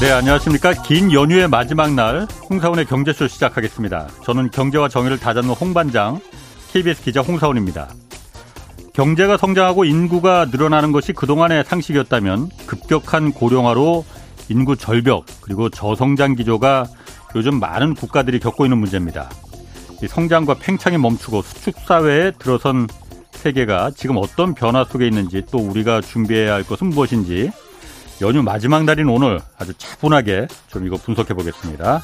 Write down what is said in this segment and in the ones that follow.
네, 안녕하십니까. 긴 연휴의 마지막 날 홍사훈의 경제쇼 시작하겠습니다. 저는 경제와 정의를 다잡는 홍반장, KBS 기자 홍사훈입니다. 경제가 성장하고 인구가 늘어나는 것이 그동안의 상식이었다면 급격한 고령화로 인구 절벽 그리고 저성장 기조가 요즘 많은 국가들이 겪고 있는 문제입니다. 이 성장과 팽창이 멈추고 수축사회에 들어선 세계가 지금 어떤 변화 속에 있는지 또 우리가 준비해야 할 것은 무엇인지 연휴 마지막 날인 오늘 아주 차분하게 좀 이거 분석해 보겠습니다.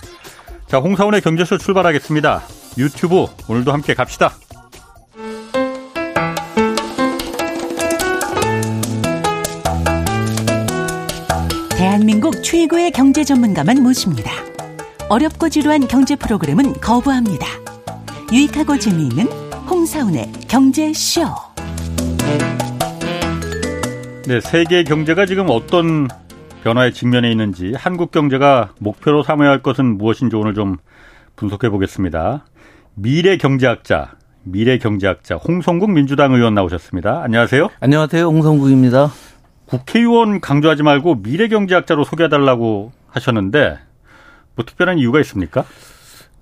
자, 홍사훈의 경제쇼 출발하겠습니다. 유튜브 오늘도 함께 갑시다. 대한민국 최고의 경제 전문가만 모십니다. 어렵고 지루한 경제 프로그램은 거부합니다. 유익하고 재미있는 홍사훈의 경제쇼. 네, 세계 경제가 지금 어떤 변화에 직면해 있는지, 한국 경제가 목표로 삼아야 할 것은 무엇인지 오늘 좀 분석해 보겠습니다. 미래 경제학자 홍성국 민주당 의원 나오셨습니다. 안녕하세요. 안녕하세요. 홍성국입니다. 국회의원 강조하지 말고 미래 경제학자로 소개해달라고 하셨는데 뭐 특별한 이유가 있습니까?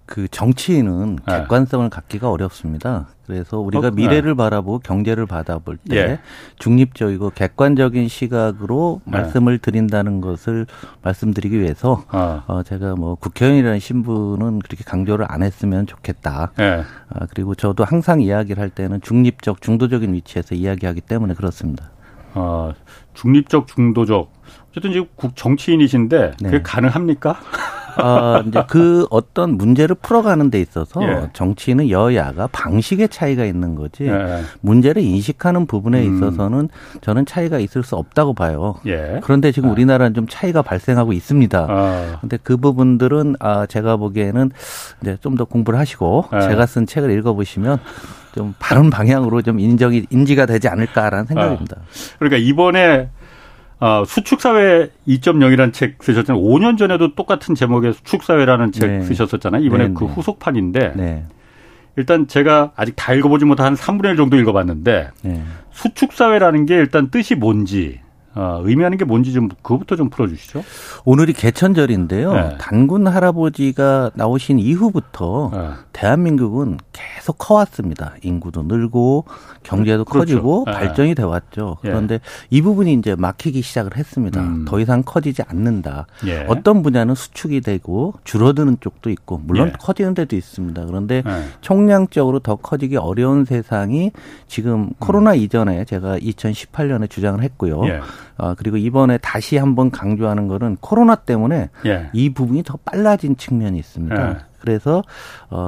그 정치인은 객관성을 갖기가 어렵습니다. 그래서 우리가 미래를 바라보고 경제를 바라볼 때 중립적이고 객관적인 시각으로 말씀을 드린다는 것을 말씀드리기 위해서 제가 뭐 국회의원이라는 신분은 그렇게 강조를 안 했으면 좋겠다. 그리고 저도 항상 이야기를 할 때는 중립적, 중도적인 위치에서 이야기하기 때문에 그렇습니다. 중립적, 중도적. 어쨌든 지금 국정치인이신데 그게 가능합니까? 이제 그 어떤 문제를 풀어가는 데 있어서 정치인은 여야가 방식의 차이가 있는 거지 문제를 인식하는 부분에 있어서는 저는 차이가 있을 수 없다고 봐요. 그런데 지금 우리나라는 좀 차이가 발생하고 있습니다. 그런데 그 부분들은 제가 보기에는 이제 좀 더 공부를 하시고 제가 쓴 책을 읽어보시면 좀 바른 방향으로 좀 인지가 되지 않을까라는 생각입니다. 그러니까 이번에 수축사회 2.0이라는 책 쓰셨잖아요. 5년 전에도 똑같은 제목의 수축사회라는 책 쓰셨었잖아요. 이번에 그 후속판인데 일단 제가 아직 다 읽어보지 못한 한 3분의 1 정도 읽어봤는데 수축사회라는 게 일단 뜻이 뭔지 의미하는 게 뭔지 좀 그거부터 좀 풀어주시죠. 오늘이 개천절인데요. 단군 할아버지가 나오신 이후부터 대한민국은 계속 커왔습니다. 인구도 늘고 경제도 커지고 발전이 되어왔죠. 그런데 이 부분이 이제 막히기 시작을 했습니다. 더 이상 커지지 않는다. 어떤 분야는 수축이 되고 줄어드는 쪽도 있고 물론 커지는 데도 있습니다. 그런데 총량적으로 더 커지기 어려운 세상이 지금 코로나 이전에 제가 2018년에 주장을 했고요. 그리고 이번에 다시 한번 강조하는 것은 코로나 때문에 이 부분이 더 빨라진 측면이 있습니다. 그래서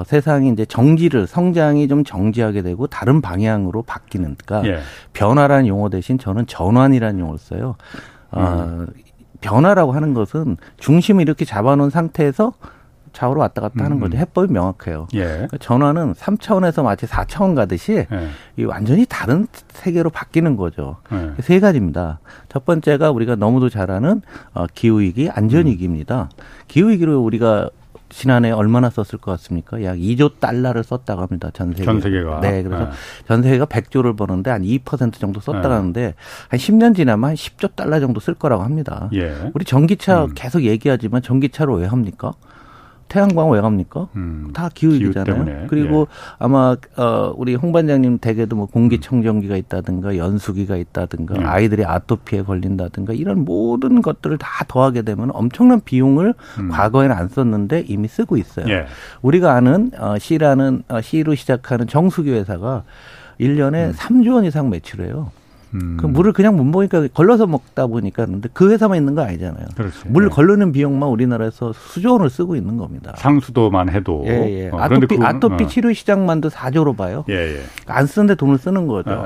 세상이 이제 성장이 좀 정지하게 되고 다른 방향으로 바뀌니까 변화라는 용어 대신 저는 전환이라는 용어를 써요. 변화라고 하는 것은 중심을 이렇게 잡아놓은 상태에서 좌우로 왔다 갔다 하는 거죠. 해법이 명확해요. 그러니까 전환은 3차원에서 마치 4차원 가듯이 이 완전히 다른 세계로 바뀌는 거죠. 세 가지입니다. 첫 번째가 우리가 너무도 잘 아는 기후위기, 안전위기입니다. 기후위기로 우리가 지난해 얼마나 썼을 것 같습니까? 약 2조 달러를 썼다고 합니다. 전 세계가. 네, 그래서 전 세계가 100조를 버는데 한 2% 정도 썼다고 하는데 한 10년 지나면 한 10조 달러 정도 쓸 거라고 합니다. 우리 전기차 계속 얘기하지만 전기차로 왜 합니까? 태양광 왜 갑니까? 다 기후잖아요. 기후 그리고 아마 우리 홍 반장님 댁에도 뭐 공기청정기가 있다든가 연수기가 있다든가 아이들이 아토피에 걸린다든가 이런 모든 것들을 다 더하게 되면 엄청난 비용을 과거에는 안 썼는데 이미 쓰고 있어요. 우리가 아는 C로 시작하는 정수기 회사가 1년에 3조 원 이상 매출해요. 그 물을 그냥 못 먹으니까 걸러서 먹다 보니까 근데 그 회사만 있는 거 아니잖아요. 물 걸르는 비용만 우리나라에서 수조 원을 쓰고 있는 겁니다. 상수도만 해도. 아토피 치료 시장만도 4조로 봐요. 안 쓰는데 돈을 쓰는 거죠.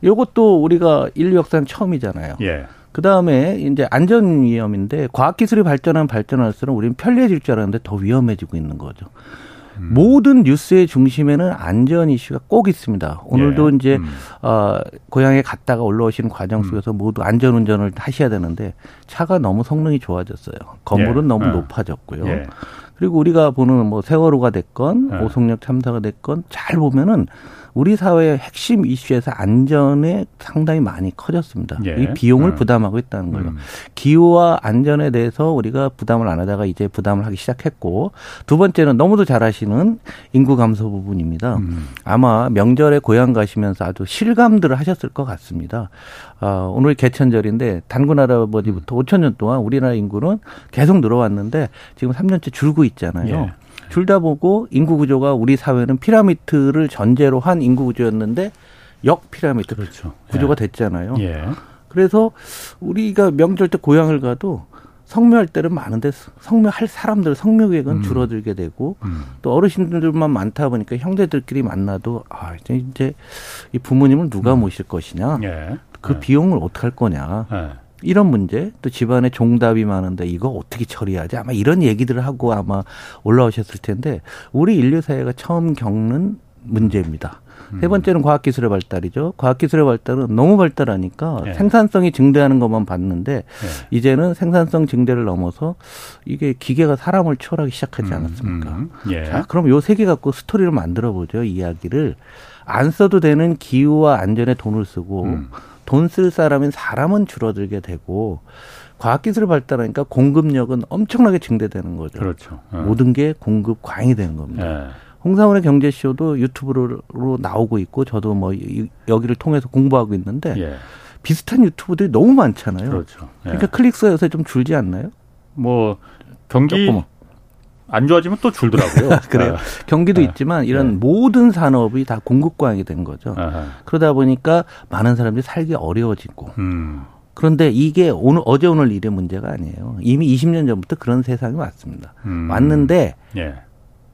이것도 우리가 인류 역사는 처음이잖아요. 그다음에 이제 안전 위험인데 과학기술이 발전할수록 우리는 편리해질 줄 알았는데 더 위험해지고 있는 거죠. 모든 뉴스의 중심에는 안전 이슈가 꼭 있습니다. 오늘도 이제 고향에 갔다가 올라오시는 과정 속에서 모두 안전운전을 하셔야 되는데 차가 너무 성능이 좋아졌어요. 건물은 너무 높아졌고요. 그리고 우리가 보는 뭐 세월호가 됐건 네. 오송역 참사가 됐건 잘 보면은 우리 사회의 핵심 이슈에서 안전에 상당히 많이 커졌습니다. 예. 이 비용을 부담하고 있다는 거예요. 기후와 안전에 대해서 우리가 부담을 안 하다가 이제 부담을 하기 시작했고, 두 번째는 너무도 잘 아시는 인구 감소 부분입니다. 아마 명절에 고향 가시면서 아주 실감들을 하셨을 것 같습니다. 오늘 개천절인데 단군 할아버지부터 5천 년 동안 우리나라 인구는 계속 늘어왔는데 지금 3년째 줄고 있잖아요. 예. 줄다 보고 인구 구조가 우리 사회는 피라미드를 전제로 한 인구 구조였는데 역 피라미드 그렇죠. 구조가 예. 됐잖아요. 예. 그래서 우리가 명절 때 고향을 가도 성묘할 때는 많은데 성묘할 사람들 성묘객은 줄어들게 되고 또 어르신들만 많다 보니까 형제들끼리 만나도 이제 이 부모님을 누가 모실 것이냐. 예. 그 예. 비용을 어떻게 할 거냐. 예. 이런 문제, 또 집안에 종답이 많은데 이거 어떻게 처리하지? 아마 이런 얘기들을 하고 아마 올라오셨을 텐데 우리 인류 사회가 처음 겪는 문제입니다. 세 번째는 과학기술의 발달이죠. 과학기술의 발달은 너무 발달하니까 예. 생산성이 증대하는 것만 봤는데 예. 이제는 생산성 증대를 넘어서 이게 기계가 사람을 초월하기 시작하지 않았습니까? 예. 자, 그럼 요 세 개 갖고 스토리를 만들어보죠. 이야기를. 안 써도 되는 기후와 안전에 돈을 쓰고 돈 쓸 사람인 사람은 줄어들게 되고 과학기술 발달하니까 공급력은 엄청나게 증대되는 거죠. 그렇죠. 모든 게 공급 과잉이 되는 겁니다. 예. 홍사훈의 경제쇼도 유튜브로 나오고 있고 저도 뭐 여기를 통해서 공부하고 있는데 예. 비슷한 유튜브들이 너무 많잖아요. 그렇죠. 예. 그러니까 클릭수가 요새 좀 줄지 않나요? 뭐 경기 조금. 안 좋아지면 또 줄더라고요. 그래요. 경기도 있지만 이런 모든 산업이 다 공급과잉이 된 거죠. 그러다 보니까 많은 사람들이 살기 어려워지고. 그런데 이게 어제 오늘 일의 문제가 아니에요. 이미 20년 전부터 그런 세상이 왔습니다. 왔는데 예.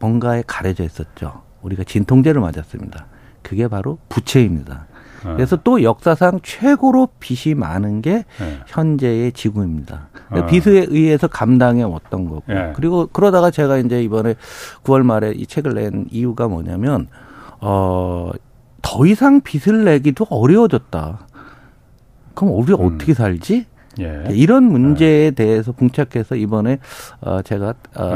뭔가에 가려져 있었죠. 우리가 진통제를 맞았습니다. 그게 바로 부채입니다. 그래서 또 역사상 최고로 빚이 많은 게 예. 현재의 지구입니다. 빚에 의해서 감당해 왔던 거고. 예. 그리고 그러다가 제가 이제 이번에 9월 말에 이 책을 낸 이유가 뭐냐면 더 이상 빚을 내기도 어려워졌다. 그럼 우리 어떻게 살지? 예. 이런 문제에 대해서 봉착해서 이번에 제가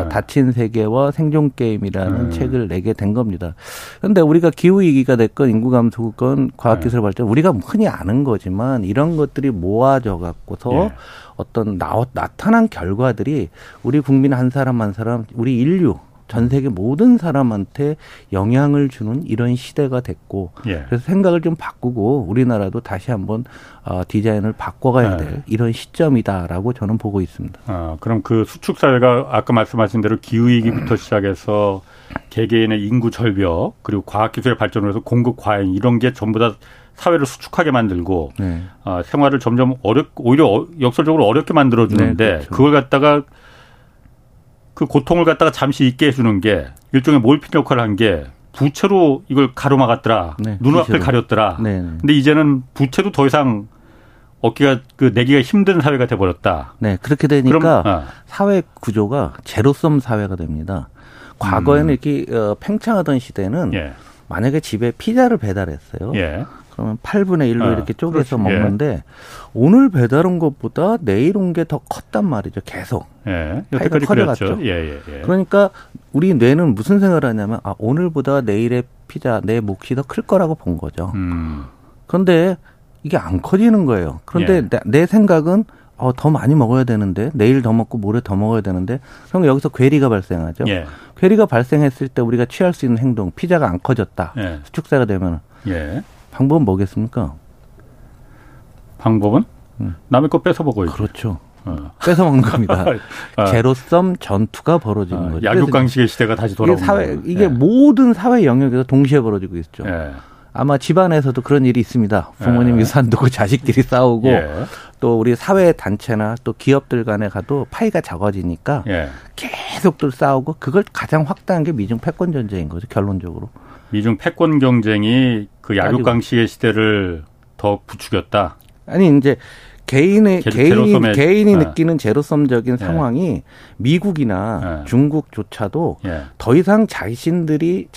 닫힌 세계와 생존게임이라는 책을 내게 된 겁니다. 그런데 우리가 기후위기가 됐건 인구 감소건 과학기술 발전 우리가 흔히 아는 거지만 이런 것들이 모아져 갖고서 예. 어떤 나타난 결과들이 우리 국민 한 사람 한 사람 우리 인류 전 세계 모든 사람한테 영향을 주는 이런 시대가 됐고 예. 그래서 생각을 좀 바꾸고 우리나라도 다시 한번 디자인을 바꿔가야 될 예. 이런 시점이다라고 저는 보고 있습니다. 그럼 그 수축사회가 아까 말씀하신 대로 기후위기부터 시작해서 개개인의 인구 절벽 그리고 과학기술의 발전으로 해서 공급 과잉 이런 게 전부 다 사회를 수축하게 만들고 네. 생활을 점점 오히려 역설적으로 어렵게 만들어주는데 네, 그렇죠. 그걸 갖다가 그 고통을 갖다가 잠시 잊게 해주는 게 일종의 몰핀 역할을 한 게 부채로 이걸 가로막았더라. 네, 눈앞을 가렸더라. 네, 네. 근데 이제는 부채도 더 이상 어깨가 내기가 힘든 사회가 돼버렸다. 네, 그렇게 되니까 그럼, 사회 구조가 제로섬 사회가 됩니다. 과거에는 이렇게 팽창하던 시대는 예. 만약에 집에 피자를 배달했어요. 예. 그러면 8분의 1로 이렇게 쪼개서 그렇지. 먹는데 예. 오늘 배달 온 것보다 내일 온 게 더 컸단 말이죠. 계속. 예. 여태까지 커져갔죠. 예, 예, 예. 그러니까 우리 뇌는 무슨 생각을 하냐면 오늘보다 내일의 피자, 내 몫이 더 클 거라고 본 거죠. 그런데 이게 안 커지는 거예요. 그런데 예. 내 생각은 더 많이 먹어야 되는데 내일 더 먹고 모레 더 먹어야 되는데 그럼 여기서 괴리가 발생하죠. 예. 괴리가 발생했을 때 우리가 취할 수 있는 행동, 피자가 안 커졌다. 예. 수축사가 되면 예. 방법은 뭐겠습니까? 방법은? 남의 거 뺏어 먹어야죠. 그렇죠. 뺏어 먹는 겁니다. 제로섬 전투가 벌어지는 거죠. 약육강식의 시대가 다시 돌아오는 거예요. 이게 예. 모든 사회 영역에서 동시에 벌어지고 있죠. 예. 아마 집안에서도 그런 일이 있습니다. 부모님 유산 두고 자식끼리 싸우고 예. 또 우리 사회 단체나 또 기업들 간에 가도 파이가 작아지니까 예. 계속 또 싸우고 그걸 가장 확대한 게 미중 패권 전쟁인 거죠. 결론적으로. 미중 패권 경쟁이 그 약육강식의 시대를 더 부추겼다. 아니 이제 개인이 느끼는 제로섬적인 상황이 예. 미국이나 예. 중국조차도 예. 더 이상 자신들의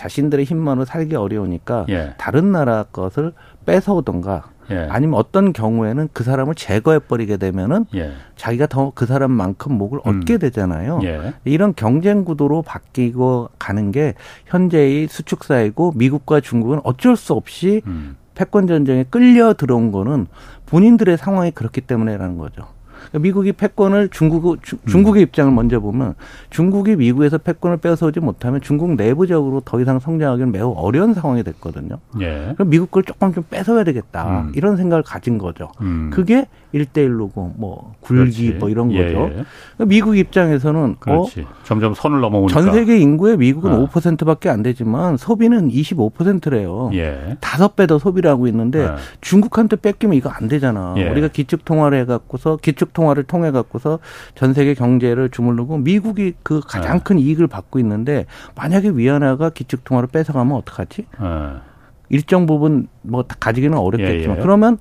힘만으로 살기 어려우니까 예. 다른 나라 것을 뺏어오던가 예. 아니면 어떤 경우에는 그 사람을 제거해버리게 되면은 예. 자기가 더 그 사람만큼 목을 얻게 되잖아요. 예. 이런 경쟁 구도로 바뀌고 가는 게 현재의 수축사이고 미국과 중국은 어쩔 수 없이 패권 전쟁에 끌려 들어온 거는 본인들의 상황이 그렇기 때문에라는 거죠. 미국이 패권을 중국의 입장을 먼저 보면 중국이 미국에서 패권을 뺏어오지 못하면 중국 내부적으로 더 이상 성장하기는 매우 어려운 상황이 됐거든요. 예. 그럼 미국 걸 조금 좀 뺏어야 되겠다. 이런 생각을 가진 거죠. 그게 1대1로고 뭐 굴기 그렇지. 뭐 이런 거죠. 예. 그러니까 미국 입장에서는 점점 선을 넘어오니까. 전 세계 인구의 미국은 5%밖에 안 되지만 소비는 25%래요. 예. 5배 더 소비를 하고 있는데 중국한테 뺏기면 이거 안 되잖아. 예. 우리가 기축통화를 해갖고서 기축통화를 통해 갖고서 전 세계 경제를 주물르고 미국이 그 가장 큰 이익을 받고 있는데 만약에 위안화가 기축통화를 뺏어가면 어떡하지? 일정 부분 뭐 다 가지기는 어렵겠지만 예, 예. 그러면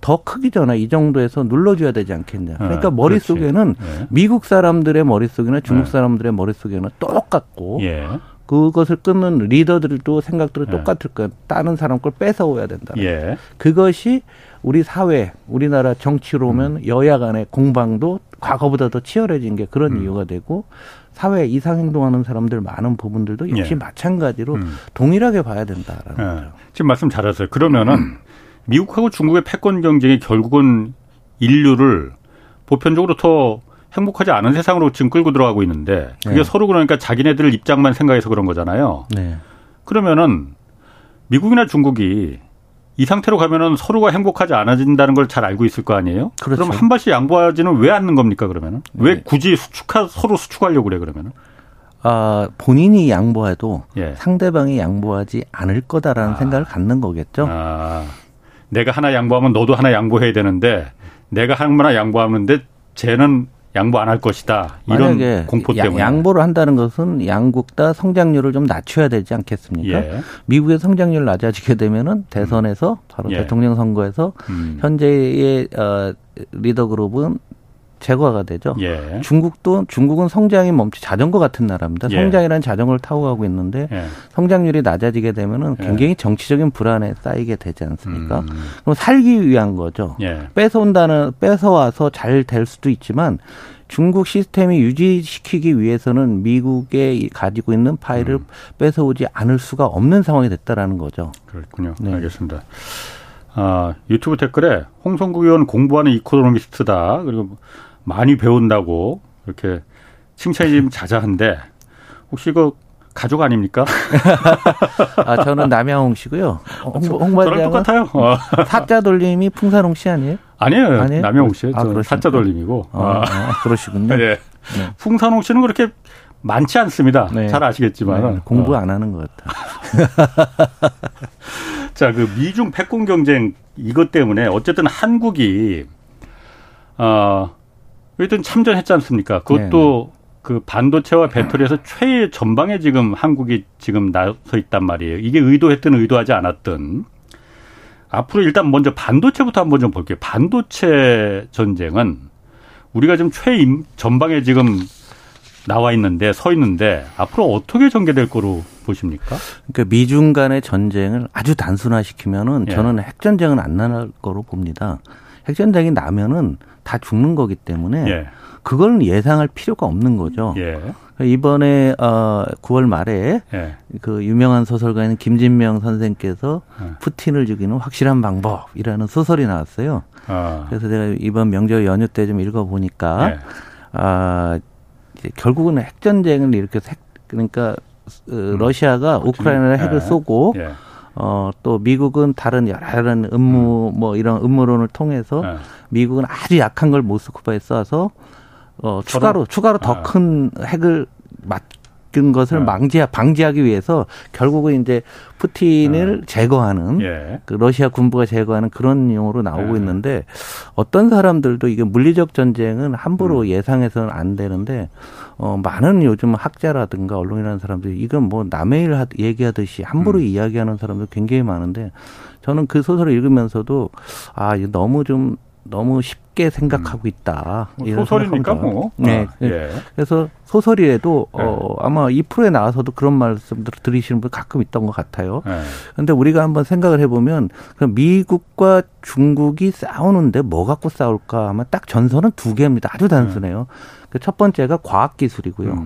더 크기 전에 이 정도에서 눌러줘야 되지 않겠냐. 그러니까 머릿속에는 미국 사람들의 머릿속이나 중국 사람들의 머릿속에는 똑같고 그것을 끊는 리더들도 생각들은 똑같을 거예요. 다른 사람 걸 뺏어오야 된다. 예. 그것이 우리 사회, 우리나라 정치로 오면 여야 간의 공방도 과거보다 더 치열해진 게 그런 이유가 되고 사회 이상 행동하는 사람들 많은 부분들도 역시 마찬가지로 동일하게 봐야 된다라는 거죠. 지금 말씀 잘하셨어요. 그러면은 미국하고 중국의 패권 경쟁이 결국은 인류를 보편적으로 더 행복하지 않은 세상으로 지금 끌고 들어가고 있는데 그게 서로 그러니까 자기네들 입장만 생각해서 그런 거잖아요. 네. 그러면은 미국이나 중국이 이 상태로 가면은 서로가 행복하지 않아진다는 걸 잘 알고 있을 거 아니에요? 그렇죠. 그럼 한 발씩 양보하지는 왜 않는 겁니까 그러면은? 왜 굳이 서로 수축하려고 그래 그러면은? 본인이 양보해도 상대방이 양보하지 않을 거다라는 생각을 갖는 거겠죠. 내가 하나 양보하면 너도 하나 양보해야 되는데 내가 하나 양보하는데 쟤는 양보 안 할 것이다. 이런 만약에 공포 때문에. 양보를 한다는 것은 양국 다 성장률을 좀 낮춰야 되지 않겠습니까? 예. 미국의 성장률 낮아지게 되면은 대선에서 바로 대통령 선거에서 현재의 리더 그룹은 제거가 되죠. 예. 중국은 성장이 자전거 같은 나라입니다. 성장이라는 자전거를 타고 가고 있는데 성장률이 낮아지게 되면은 굉장히 정치적인 불안에 쌓이게 되지 않습니까? 그럼 살기 위한 거죠. 뺏어와서 잘 될 수도 있지만 중국 시스템이 유지시키기 위해서는 미국에 가지고 있는 파일을 뺏어오지 않을 수가 없는 상황이 됐다라는 거죠. 그렇군요. 네. 알겠습니다. 유튜브 댓글에 홍성국 의원 공부하는 이코노미스트다. 그리고 많이 배운다고 이렇게 칭찬이 좀 자자한데 혹시 그 가족 아닙니까? 저는 남양홍 씨고요. 홍반장은 저랑 똑같아요. 사자 돌림이 풍산홍 씨 아니에요? 아니에요. 남양홍 씨예요. 사자 돌림이고. 그러시군요. 네. 네. 풍산홍 씨는 그렇게 많지 않습니다. 네. 잘 아시겠지만. 네. 공부 안 하는 것 같아요. 자, 그 미중 패권 경쟁 이것 때문에 어쨌든 한국이 일단 참전했지 않습니까? 그것도 그 반도체와 배터리에서 최전방에 지금 한국이 지금 나서 있단 말이에요. 이게 의도했든 의도하지 않았든. 앞으로 일단 먼저 반도체부터 한번 좀 볼게요. 반도체 전쟁은 우리가 지금 최전방에 지금 나와 있는데 서 있는데 앞으로 어떻게 전개될 거로 보십니까? 그러니까 미중 간의 전쟁을 아주 단순화시키면은 저는 핵전쟁은 안 날 거로 봅니다. 핵전쟁이 나면은 다 죽는 거기 때문에 그걸 예상할 필요가 없는 거죠. 이번에 9월 말에 그 유명한 소설가인 김진명 선생께서 푸틴을 죽이는 확실한 방법이라는 소설이 나왔어요. 그래서 제가 이번 명절 연휴 때 좀 읽어보니까 결국은 핵전쟁을 일으켜서 그러니까 러시아가 우크라이나에 핵을 쏘고 또 미국은 다른 여러 음모 뭐 이런 음모론을 통해서 미국은 아주 약한 걸 모스크바에 쏴서 추가로 더 큰 핵을 맞은 것을 방지하기 위해서 결국은 이제 푸틴을 제거하는 그 러시아 군부가 제거하는 그런 용어로 나오고 있는데 어떤 사람들도 이게 물리적 전쟁은 함부로 예상해서는 안 되는데 많은 요즘 학자라든가 언론이라는 사람들이 이건 뭐 남의 일 얘기하듯이 함부로 이야기하는 사람들 굉장히 많은데 저는 그 소설을 읽으면서도 너무 쉽게 쉽게 생각하고 있다. 소설이니까 뭐. 네. 예. 그래서 소설이라도 아마 2프로에 나와서도 그런 말씀들을 들으시는 분 가끔 있던 것 같아요. 그런데 우리가 한번 생각을 해보면 그럼 미국과 중국이 싸우는데 뭐 갖고 싸울까 하면 딱 전선은 두 개입니다. 아주 단순해요. 그 첫 번째가 과학기술이고요.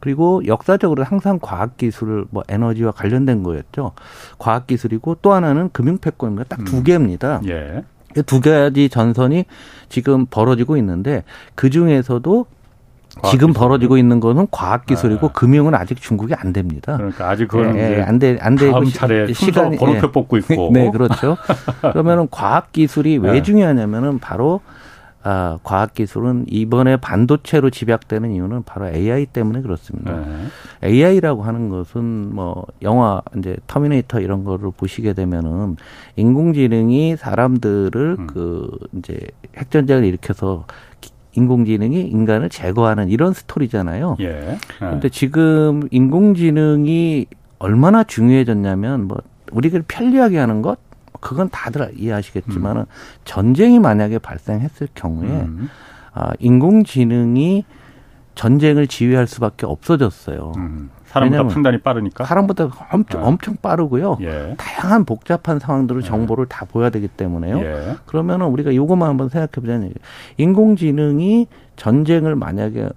그리고 역사적으로 항상 과학기술, 뭐 에너지와 관련된 거였죠. 과학기술이고 또 하나는 금융패권인가 딱 두 개입니다. 예. 두 가지 전선이 지금 벌어지고 있는데 그중에서도 지금 벌어지고 있는 거는 과학기술이고 금융은 아직 중국이 안 됩니다. 그러니까 아직 그건 안 되고 다음 차례에 순서 번호표 뽑고 있고. 네, 그렇죠. 그러면은 과학기술이 왜 중요하냐면은 바로 과학기술은 이번에 반도체로 집약되는 이유는 바로 AI 때문에 그렇습니다. AI라고 하는 것은 뭐 영화 이제 터미네이터 이런 거를 보시게 되면은 인공지능이 사람들을 그 이제 핵전쟁을 일으켜서 인공지능이 인간을 제거하는 이런 스토리잖아요. 그런데 지금 인공지능이 얼마나 중요해졌냐면 뭐 우리를 편리하게 하는 것. 그건 다들 이해하시겠지만은 전쟁이 만약에 발생했을 경우에 인공지능이 전쟁을 지휘할 수밖에 없어졌어요. 사람보다 판단이 빠르니까? 사람보다 엄청 빠르고요. 다양한 복잡한 상황들을 정보를 다 보여야 되기 때문에요. 그러면은 우리가 이것만 한번 생각해보자는 얘기예요. 인공지능이 전쟁을 만약에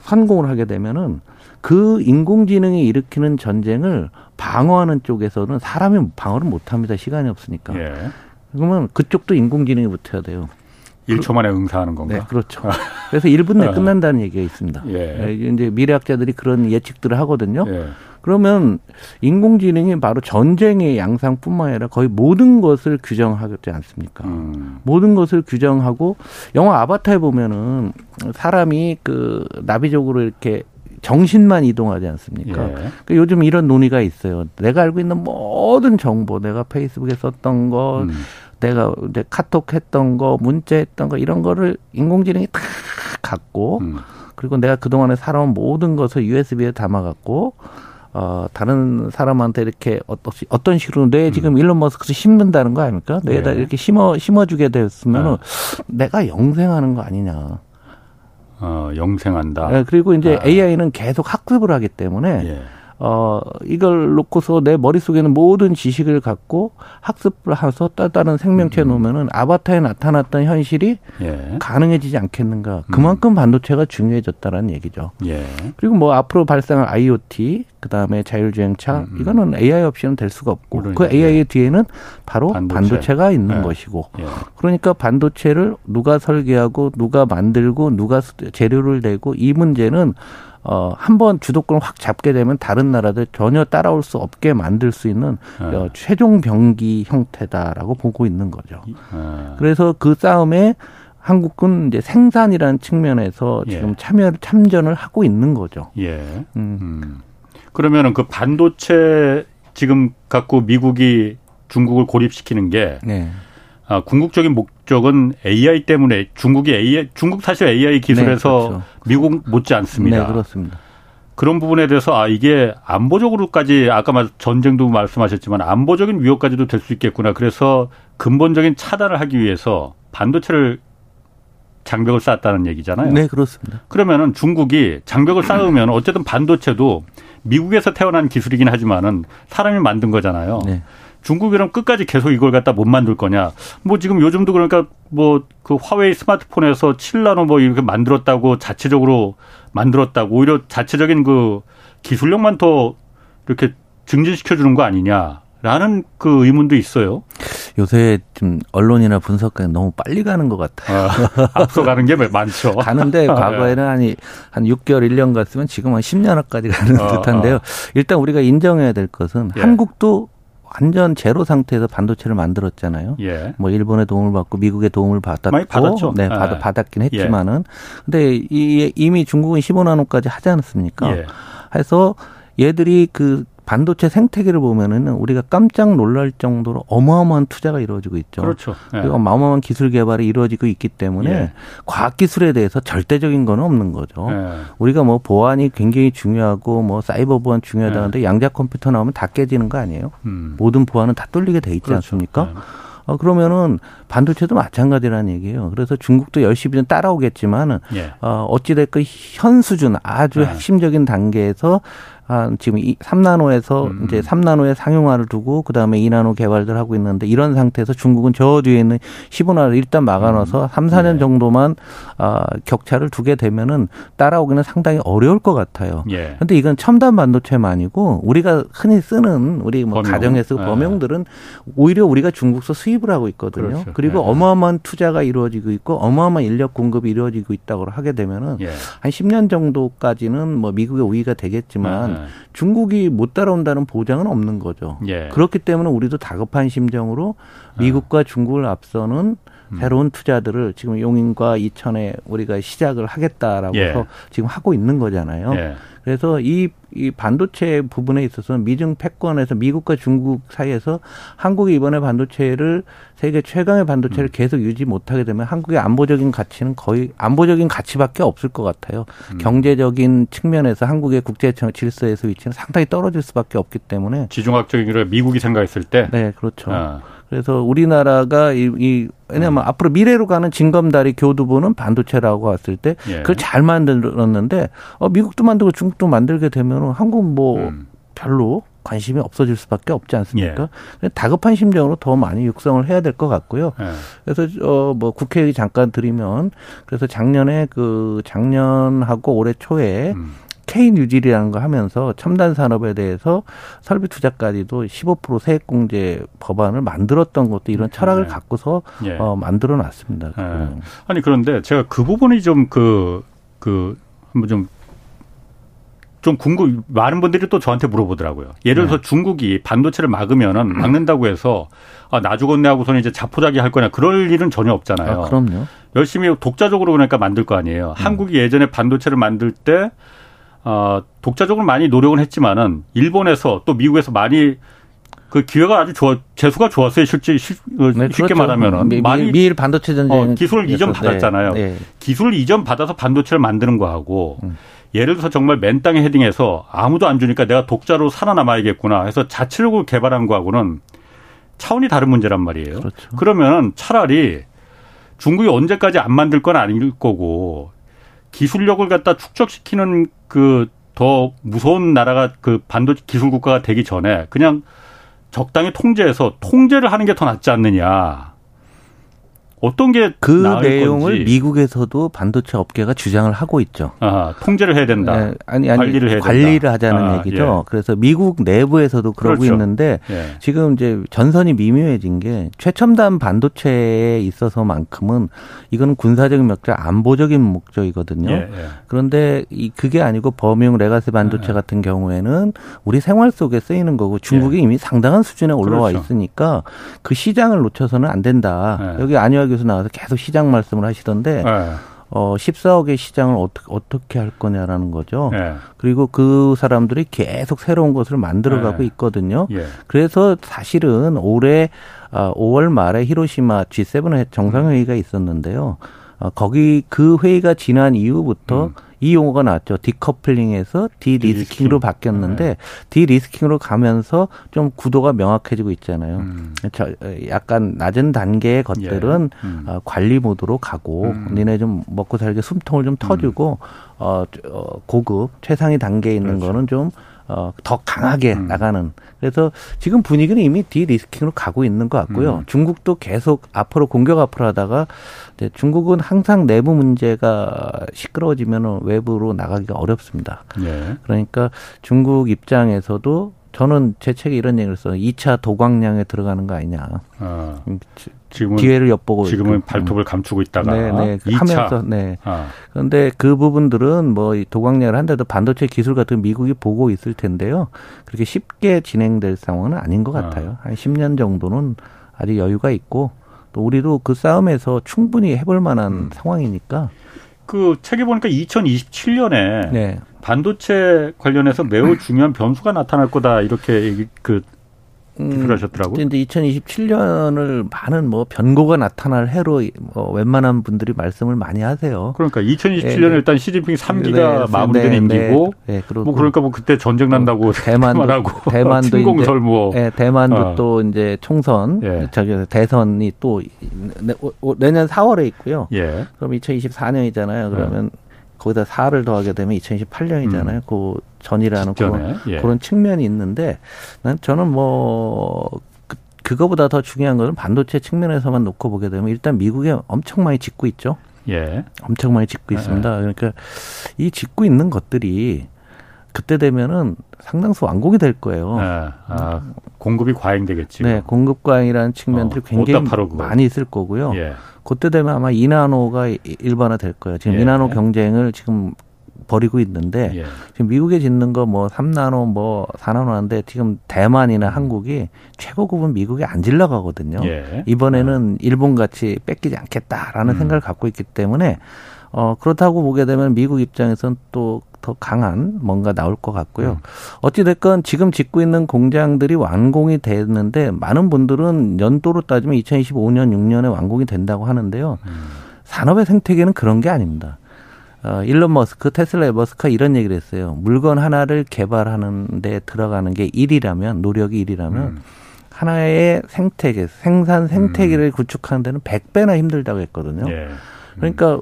성공을 하게 되면은 그 인공지능이 일으키는 전쟁을 방어하는 쪽에서는 사람이 방어를 못합니다. 시간이 없으니까. 그러면 그쪽도 인공지능이 붙어야 돼요. 1초 만에 응사하는 건가? 네, 그렇죠. 그래서 1분 내에 끝난다는 얘기가 있습니다. 이제 미래학자들이 그런 예측들을 하거든요. 그러면 인공지능이 바로 전쟁의 양상뿐만 아니라 거의 모든 것을 규정하지 않습니까? 모든 것을 규정하고 영화 아바타에 보면은 사람이 그 나비족으로 이렇게 정신만 이동하지 않습니까? 그러니까 요즘 이런 논의가 있어요. 내가 알고 있는 모든 정보, 내가 페이스북에 썼던 거, 내가 이제 카톡했던 거, 문자했던 거 이런 거를 인공지능이 다 갖고 그리고 내가 그동안에 살아온 모든 것을 USB에 담아갖고 다른 사람한테 이렇게 어떤 식으로 뇌에 지금 일론 머스크도 심는다는 거 아닙니까? 뇌에다 이렇게 심어주게 됐으면 내가 영생하는 거 아니냐. 영생한다. 그리고 이제 AI는 계속 학습을 하기 때문에 이걸 놓고서 내 머릿속에는 모든 지식을 갖고 학습을 해서 다른 생명체에 놓으면은 아바타에 나타났던 현실이 가능해지지 않겠는가. 그만큼 반도체가 중요해졌다라는 얘기죠. 그리고 뭐 앞으로 발생할 IoT, 그다음에 자율주행차 이거는 AI 없이는 될 수가 없고 그러니까. 그 AI 뒤에는 바로 반도체가 있는 것이고 그러니까 반도체를 누가 설계하고 누가 만들고 누가 재료를 내고 이 문제는 한번 주도권을 확 잡게 되면 다른 나라들 전혀 따라올 수 없게 만들 수 있는 최종 병기 형태다라고 보고 있는 거죠. 그래서 그 싸움에 한국은 이제 생산이라는 측면에서 지금 참전을 하고 있는 거죠. 그러면은 그 반도체 지금 갖고 미국이 중국을 고립시키는 게 궁극적인 목적은 AI 때문에 중국 사실 AI 기술에서 미국 못지 않습니다. 네, 그렇습니다. 그런 부분에 대해서 이게 안보적으로까지 아까 전쟁도 말씀하셨지만 안보적인 위협까지도 될 수 있겠구나. 그래서 근본적인 차단을 하기 위해서 반도체를 장벽을 쌓았다는 얘기잖아요. 네, 그렇습니다. 그러면은 중국이 장벽을 쌓으면 어쨌든 반도체도 미국에서 태어난 기술이긴 하지만은 사람이 만든 거잖아요. 중국이랑 끝까지 계속 이걸 갖다 못 만들 거냐. 뭐 지금 요즘도 그러니까 뭐 그 화웨이 스마트폰에서 7나노 뭐 이렇게 만들었다고 자체적으로 만들었다고 오히려 자체적인 그 기술력만 더 이렇게 증진시켜 주는 거 아니냐라는 그 의문도 있어요. 요새 좀 언론이나 분석가 너무 빨리 가는 것 같아요. 앞서가는 게 많죠. 가는데 과거에는 한 6개월, 1년 갔으면 지금 한 10년까지 가는 듯한데요. 일단 우리가 인정해야 될 것은 한국도 완전 제로 상태에서 반도체를 만들었잖아요. 뭐 일본의 도움을 받고 미국의 도움을 받았고, 많이 받았죠. 네, 받았긴 했지만은, 근데 이미 중국은 15나노까지 하지 않았습니까? 해서 얘들이 그 반도체 생태계를 보면은 우리가 깜짝 놀랄 정도로 어마어마한 투자가 이루어지고 있죠. 그렇죠. 그리고 어마어마한 기술 개발이 이루어지고 있기 때문에 과학 기술에 대해서 절대적인 건 없는 거죠. 우리가 뭐 보안이 굉장히 중요하고 뭐 사이버 보안 중요하다는데 양자 컴퓨터 나오면 다 깨지는 거 아니에요? 모든 보안은 다 뚫리게 돼 있지 않습니까? 그러면은 반도체도 마찬가지라는 얘기예요. 그래서 중국도 열심히는 따라오겠지만 예. 어찌됐건 현 수준 아주 핵심적인 단계에서 지금 3나노에서 이제 3나노의 상용화를 두고 그다음에 2나노 개발들 하고 있는데 이런 상태에서 중국은 저 뒤에 있는 15나노를 일단 막아놔서 3, 4년 예. 정도만 격차를 두게 되면은 따라오기는 상당히 어려울 것 같아요. 예. 그런데 이건 첨단 반도체만 아니고 우리가 흔히 쓰는 우리 뭐 범용. 가정에 쓰고 범용들은 오히려 우리가 중국에서 수입을 하고 있거든요. 그렇죠. 그리고 예. 어마어마한 투자가 이루어지고 있고 어마어마한 인력 공급이 이루어지고 있다고 하게 되면은 예. 한 10년 정도까지는 뭐 미국의 우위가 되겠지만 네. 중국이 못 따라온다는 보장은 없는 거죠. 예. 그렇기 때문에 우리도 다급한 심정으로 미국과 중국을 앞서는 새로운 투자들을 지금 용인과 이천에 우리가 시작을 하겠다라고 예. 해서 지금 하고 있는 거잖아요. 예. 그래서 이 반도체 부분에 있어서 미중 패권에서 미국과 중국 사이에서 한국이 이번에 반도체를 세계 최강의 반도체를 계속 유지 못하게 되면 한국의 안보적인 가치는 거의 안보적인 가치밖에 없을 것 같아요. 경제적인 측면에서 한국의 국제 질서에서 위치는 상당히 떨어질 수밖에 없기 때문에. 지중학적으로 미국이 생각했을 때. 네, 그렇죠. 그래서 우리나라가 왜냐하면 앞으로 미래로 가는 징검다리 교두보는 반도체라고 왔을 때 예. 그걸 잘 만들었는데 미국도 만들고 중국도 만들게 되면 한국은 뭐 별로 관심이 없어질 수밖에 없지 않습니까? 예. 다급한 심정으로 더 많이 육성을 해야 될 것 같고요. 예. 그래서 뭐 국회 얘기 잠깐 드리면 그래서 작년하고 올해 초에 K뉴딜이라는 거 하면서 첨단 산업에 대해서 설비 투자까지도 15% 세액공제 법안을 만들었던 것도 이런 철학을 갖고서 예. 만들어놨습니다. 예. 아니 그런데 제가 그 부분이 좀 한번 좀 많은 분들이 또 저한테 물어보더라고요. 예를 들어서 중국이 반도체를 막는다고 해서 나 죽었네 하고서는 이제 자포자기 할 거냐 그럴 일은 전혀 없잖아요. 그럼요. 열심히 독자적으로 그러니까 만들 거 아니에요. 한국이 예전에 반도체를 만들 때 독자적으로 많이 노력은 했지만은 일본에서 또 미국에서 많이 그 기회가 아주 재수가 좋았어요. 쉽게 그렇죠. 말하면은 미일 반도체 전쟁 기술 이전 받았잖아요. 네. 기술 이전 받아서 반도체를 만드는 거하고 예를 들어서 정말 맨 땅에 헤딩해서 아무도 안 주니까 내가 독자로 살아남아야겠구나 해서 자체적으로 개발한 거하고는 차원이 다른 문제란 말이에요. 그렇죠. 그러면은 차라리 중국이 언제까지 안 만들 건 아닐 거고. 기술력을 갖다 축적시키는 그 더 무서운 나라가 그 반도체 기술 국가가 되기 전에 그냥 적당히 통제해서 통제를 하는 게 더 낫지 않느냐. 어떤 게 그 내용을 건지. 미국에서도 반도체 업계가 주장을 하고 있죠. 통제를 해야 된다. 네, 관리를 해야 된다. 관리를 하자는 얘기죠. 예. 그래서 미국 내부에서도 그러고 그렇죠. 있는데 예. 지금 이제 전선이 미묘해진 게 최첨단 반도체에 있어서만큼은 이건 군사적인 목적, 안보적인 목적이거든요. 예, 예. 그런데 그게 아니고 범용 레가시 반도체 같은 경우에는 우리 생활 속에 쓰이는 거고 중국이 예. 이미 상당한 수준에 올라와 그렇죠. 있으니까 그 시장을 놓쳐서는 안 된다. 예. 여기 안효학 교수 나와서 계속 시장 말씀을 하시던데 네. 14억의 시장을 어떻게 할 거냐라는 거죠. 네. 그리고 그 사람들이 계속 새로운 것을 만들어가고 네. 있거든요. 네. 그래서 사실은 올해 5월 말에 히로시마 G7 정상회의가 있었는데요. 거기 그 회의가 지난 이후부터 이 용어가 나왔죠. 디커플링에서 디리스킹으로 바뀌었는데 네. 디리스킹으로 가면서 좀 구도가 명확해지고 있잖아요. 약간 낮은 단계의 것들은 예. 관리 모드로 가고 니네 좀 먹고 살게 숨통을 좀 터주고 고급 최상위 단계에 있는 그렇죠. 거는 좀 더 강하게 나가는. 그래서 지금 분위기는 이미 디리스킹으로 가고 있는 것 같고요. 중국도 계속 공격 앞으로 하다가 이제 중국은 항상 내부 문제가 시끄러워지면 외부로 나가기가 어렵습니다. 예. 그러니까 중국 입장에서도 저는 제 책에 이런 얘기를 써요. 2차 도광량에 들어가는 거 아니냐. 지금은, 기회를 엿보고. 지금은 발톱을 감추고 있다가. 네네. 2차. 하면서, 네. 그런데 그 부분들은 뭐 도광량을 한다도 반도체 기술 같은 미국이 보고 있을 텐데요. 그렇게 쉽게 진행될 상황은 아닌 것 같아요. 한 10년 정도는 아직 여유가 있고 또 우리도 그 싸움에서 충분히 해볼 만한 상황이니까. 그 책에 보니까 2027년에 네. 반도체 관련해서 매우 중요한 변수가 나타날 거다 이렇게 그 기술하셨더라고요. 그런데 2027년을 많은 뭐 변고가 나타날 해로 뭐 웬만한 분들이 말씀을 많이 하세요. 그러니까 2027년 네. 일단 시진핑 3기가 네. 마무리된 임기고, 네. 네. 뭐 그러니까 뭐 그때 전쟁 난다고 말하고, 대만도 침공설모, 네. 대만도 또 이제 총선, 예. 저기 대선이 또 내년 4월에 있고요. 예. 그럼 2024년이잖아요. 그러면 거기다 4를 더하게 되면 2028년이잖아요. 그 전이라는 그런, 예. 그런 측면이 있는데 저는 뭐 그거보다 더 중요한 것은 반도체 측면에서만 놓고 보게 되면 일단 미국에 엄청 많이 짓고 있죠. 예, 엄청 많이 짓고 있습니다. 그러니까 이 짓고 있는 것들이 그때 되면은 상당수 완공이 될 거예요. 공급이 과잉되겠지. 네, 공급 과잉이라는 측면들이 굉장히 많이 있을 거고요. 예. 그때 되면 아마 2나노가 일반화 될 거예요. 지금 2나노 경쟁을 지금 벌이고 있는데 지금 미국에 짓는 거 뭐 3나노 뭐 4나노 하는데 지금 대만이나 한국이 최고급은 미국에 안 질러가거든요. 이번에는 일본 같이 뺏기지 않겠다라는 생각을 갖고 있기 때문에 그렇다고 보게 되면 미국 입장에서는 또 더 강한 뭔가 나올 것 같고요. 어찌됐건 지금 짓고 있는 공장들이 완공이 됐는데 많은 분들은 연도로 따지면 2025년, 6년에 완공이 된다고 하는데요. 산업의 생태계는 그런 게 아닙니다. 일론 머스크, 테슬라의 머스크가 이런 얘기를 했어요. 물건 하나를 개발하는 데 들어가는 게 일이라면, 노력이 1이라면 하나의 생태계, 생산 생태계를 구축하는 데는 100배나 힘들다고 했거든요. 그러니까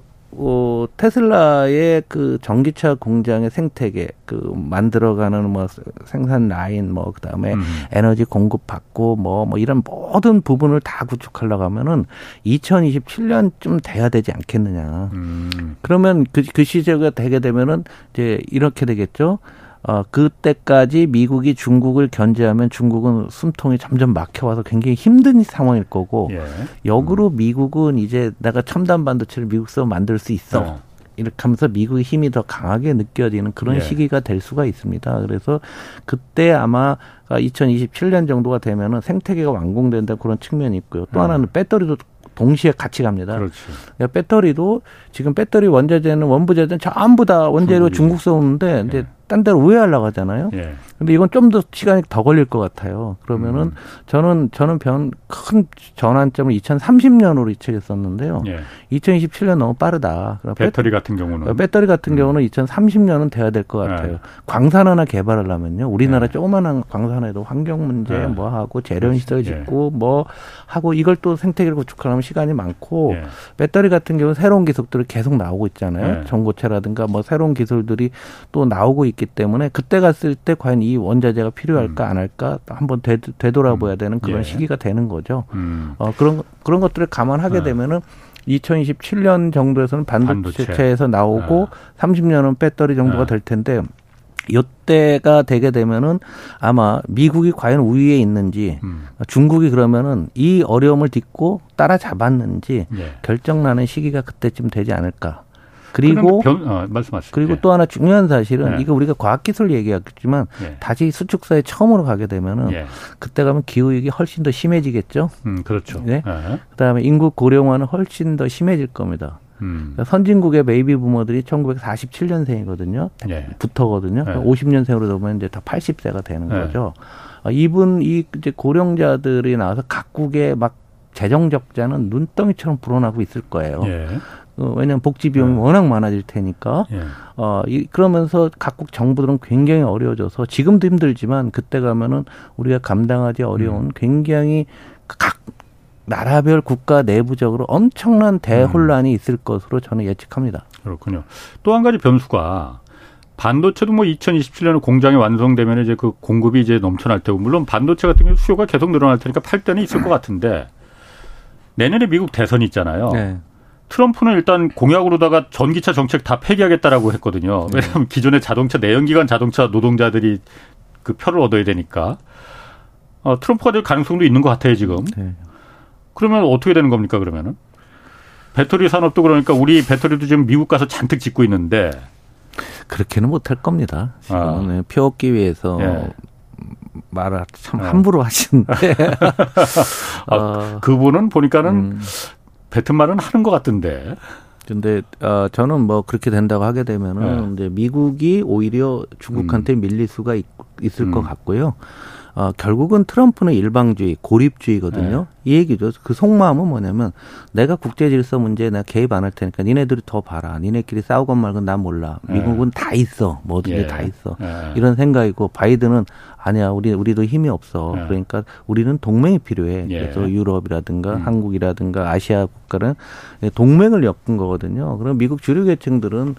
테슬라의 그 전기차 공장의 생태계, 그 만들어가는 뭐 생산 라인, 뭐 그다음에 에너지 공급 받고 뭐 이런 모든 부분을 다 구축하려고 하면은 2027년쯤 돼야 되지 않겠느냐. 그러면 그 시제가 되게 되면은 이제 이렇게 되겠죠. 그때까지 미국이 중국을 견제하면 중국은 숨통이 점점 막혀와서 굉장히 힘든 상황일 거고 역으로 미국은 이제 내가 첨단 반도체를 미국에서 만들 수 있어. 이렇게 하면서 미국의 힘이 더 강하게 느껴지는 그런 시기가 될 수가 있습니다. 그래서 그때 아마 2027년 정도가 되면은 생태계가 완공된다 그런 측면이 있고요. 또 하나는 배터리도 동시에 같이 갑니다. 그러니까 배터리도 지금 배터리 원자재는 원부재는 전부 다 원재료 중국서 오는데 이제 딴 데로 우회하려고 하잖아요. 그런데 이건 좀 더 시간이 더 걸릴 것 같아요. 그러면은 저는 큰 전환점을 2030년으로 예측했었는데요. 2027년 너무 빠르다. 배터리 같은 경우는? 배터리 같은 경우는 2030년은 돼야 될 것 같아요. 광산 하나 개발하려면요. 우리나라 조그만한 광산에도 환경 문제 뭐 하고 재련시설 짓고 뭐 하고 이걸 또 생태계를 구축하려면 시간이 많고 배터리 같은 경우는 새로운 기술들이 계속 나오고 있잖아요. 전고체라든가 뭐 새로운 기술들이 또 나오고 있기 때문에 그때 갔을 때 과연 이 원자재가 필요할까 안 할까 한번 되돌아봐야 되는 그런 시기가 되는 거죠. 그런 것들을 감안하게 되면은 2027년 정도에서는 반도체에서 나오고 30년은 배터리 정도가 될 텐데 이때가 되게 되면은 아마 미국이 과연 우위에 있는지 중국이 그러면은 이 어려움을 딛고 따라잡았는지 결정나는 시기가 그때쯤 되지 않을까. 그리고 또 하나 중요한 사실은 이거 우리가 과학기술 얘기했지만 다시 수축사에 처음으로 가게 되면은 그때 가면 기후위기 훨씬 더 심해지겠죠. 그렇죠. 그다음에 인구 고령화는 훨씬 더 심해질 겁니다. 그러니까 선진국의 베이비 부머들이 1947년생이거든요. 부터거든요. 50년생으로 보면 이제 다 80세가 되는 거죠. 이 이제 고령자들이 나와서 각국의 막 재정 적자는 눈덩이처럼 불어나고 있을 거예요. 왜냐하면 복지 비용이 워낙 많아질 테니까 그러면서 각국 정부들은 굉장히 어려워져서 지금도 힘들지만 그때 가면은 우리가 감당하기 어려운 굉장히 각 나라별 국가 내부적으로 엄청난 대혼란이 있을 것으로 저는 예측합니다. 그렇군요. 또 한 가지 변수가 반도체도 뭐 2027년에 공장이 완성되면 이제 그 공급이 이제 넘쳐날 테고 물론 반도체 같은 경우 수요가 계속 늘어날 테니까 팔 때는 있을 것 같은데 내년에 미국 대선이 있잖아요. 트럼프는 일단 공약으로다가 전기차 정책 다 폐기하겠다라고 했거든요. 왜냐하면 기존의 자동차, 내연기관 자동차 노동자들이 그 표를 얻어야 되니까. 트럼프가 될 가능성도 있는 것 같아요, 지금. 그러면 어떻게 되는 겁니까, 그러면은? 배터리 산업도 그러니까 우리 배터리도 지금 미국 가서 잔뜩 짓고 있는데. 그렇게는 못할 겁니다. 지금은 표 얻기 위해서. 말을 참 함부로 하시는데. 그분은 보니까는 뱉은 말은 하는 것 같은데. 근데 저는 뭐 그렇게 된다고 하게 되면은 이제 미국이 오히려 중국한테 밀릴 수가 있을 것 같고요. 결국은 트럼프는 일방주의, 고립주의거든요. 네. 이 얘기죠. 그 속마음은 뭐냐면 내가 국제 질서 문제에 내가 개입 안 할 테니까 니네들이 더 봐라. 니네끼리 싸우건 말건 난 몰라. 미국은 다 있어. 뭐든지 다 있어. 이런 생각이고 바이든은 아니야. 우리도 힘이 없어. 그러니까 우리는 동맹이 필요해. 그래서 유럽이라든가 한국이라든가 아시아 국가는 동맹을 엮은 거거든요. 그럼 미국 주류 계층들은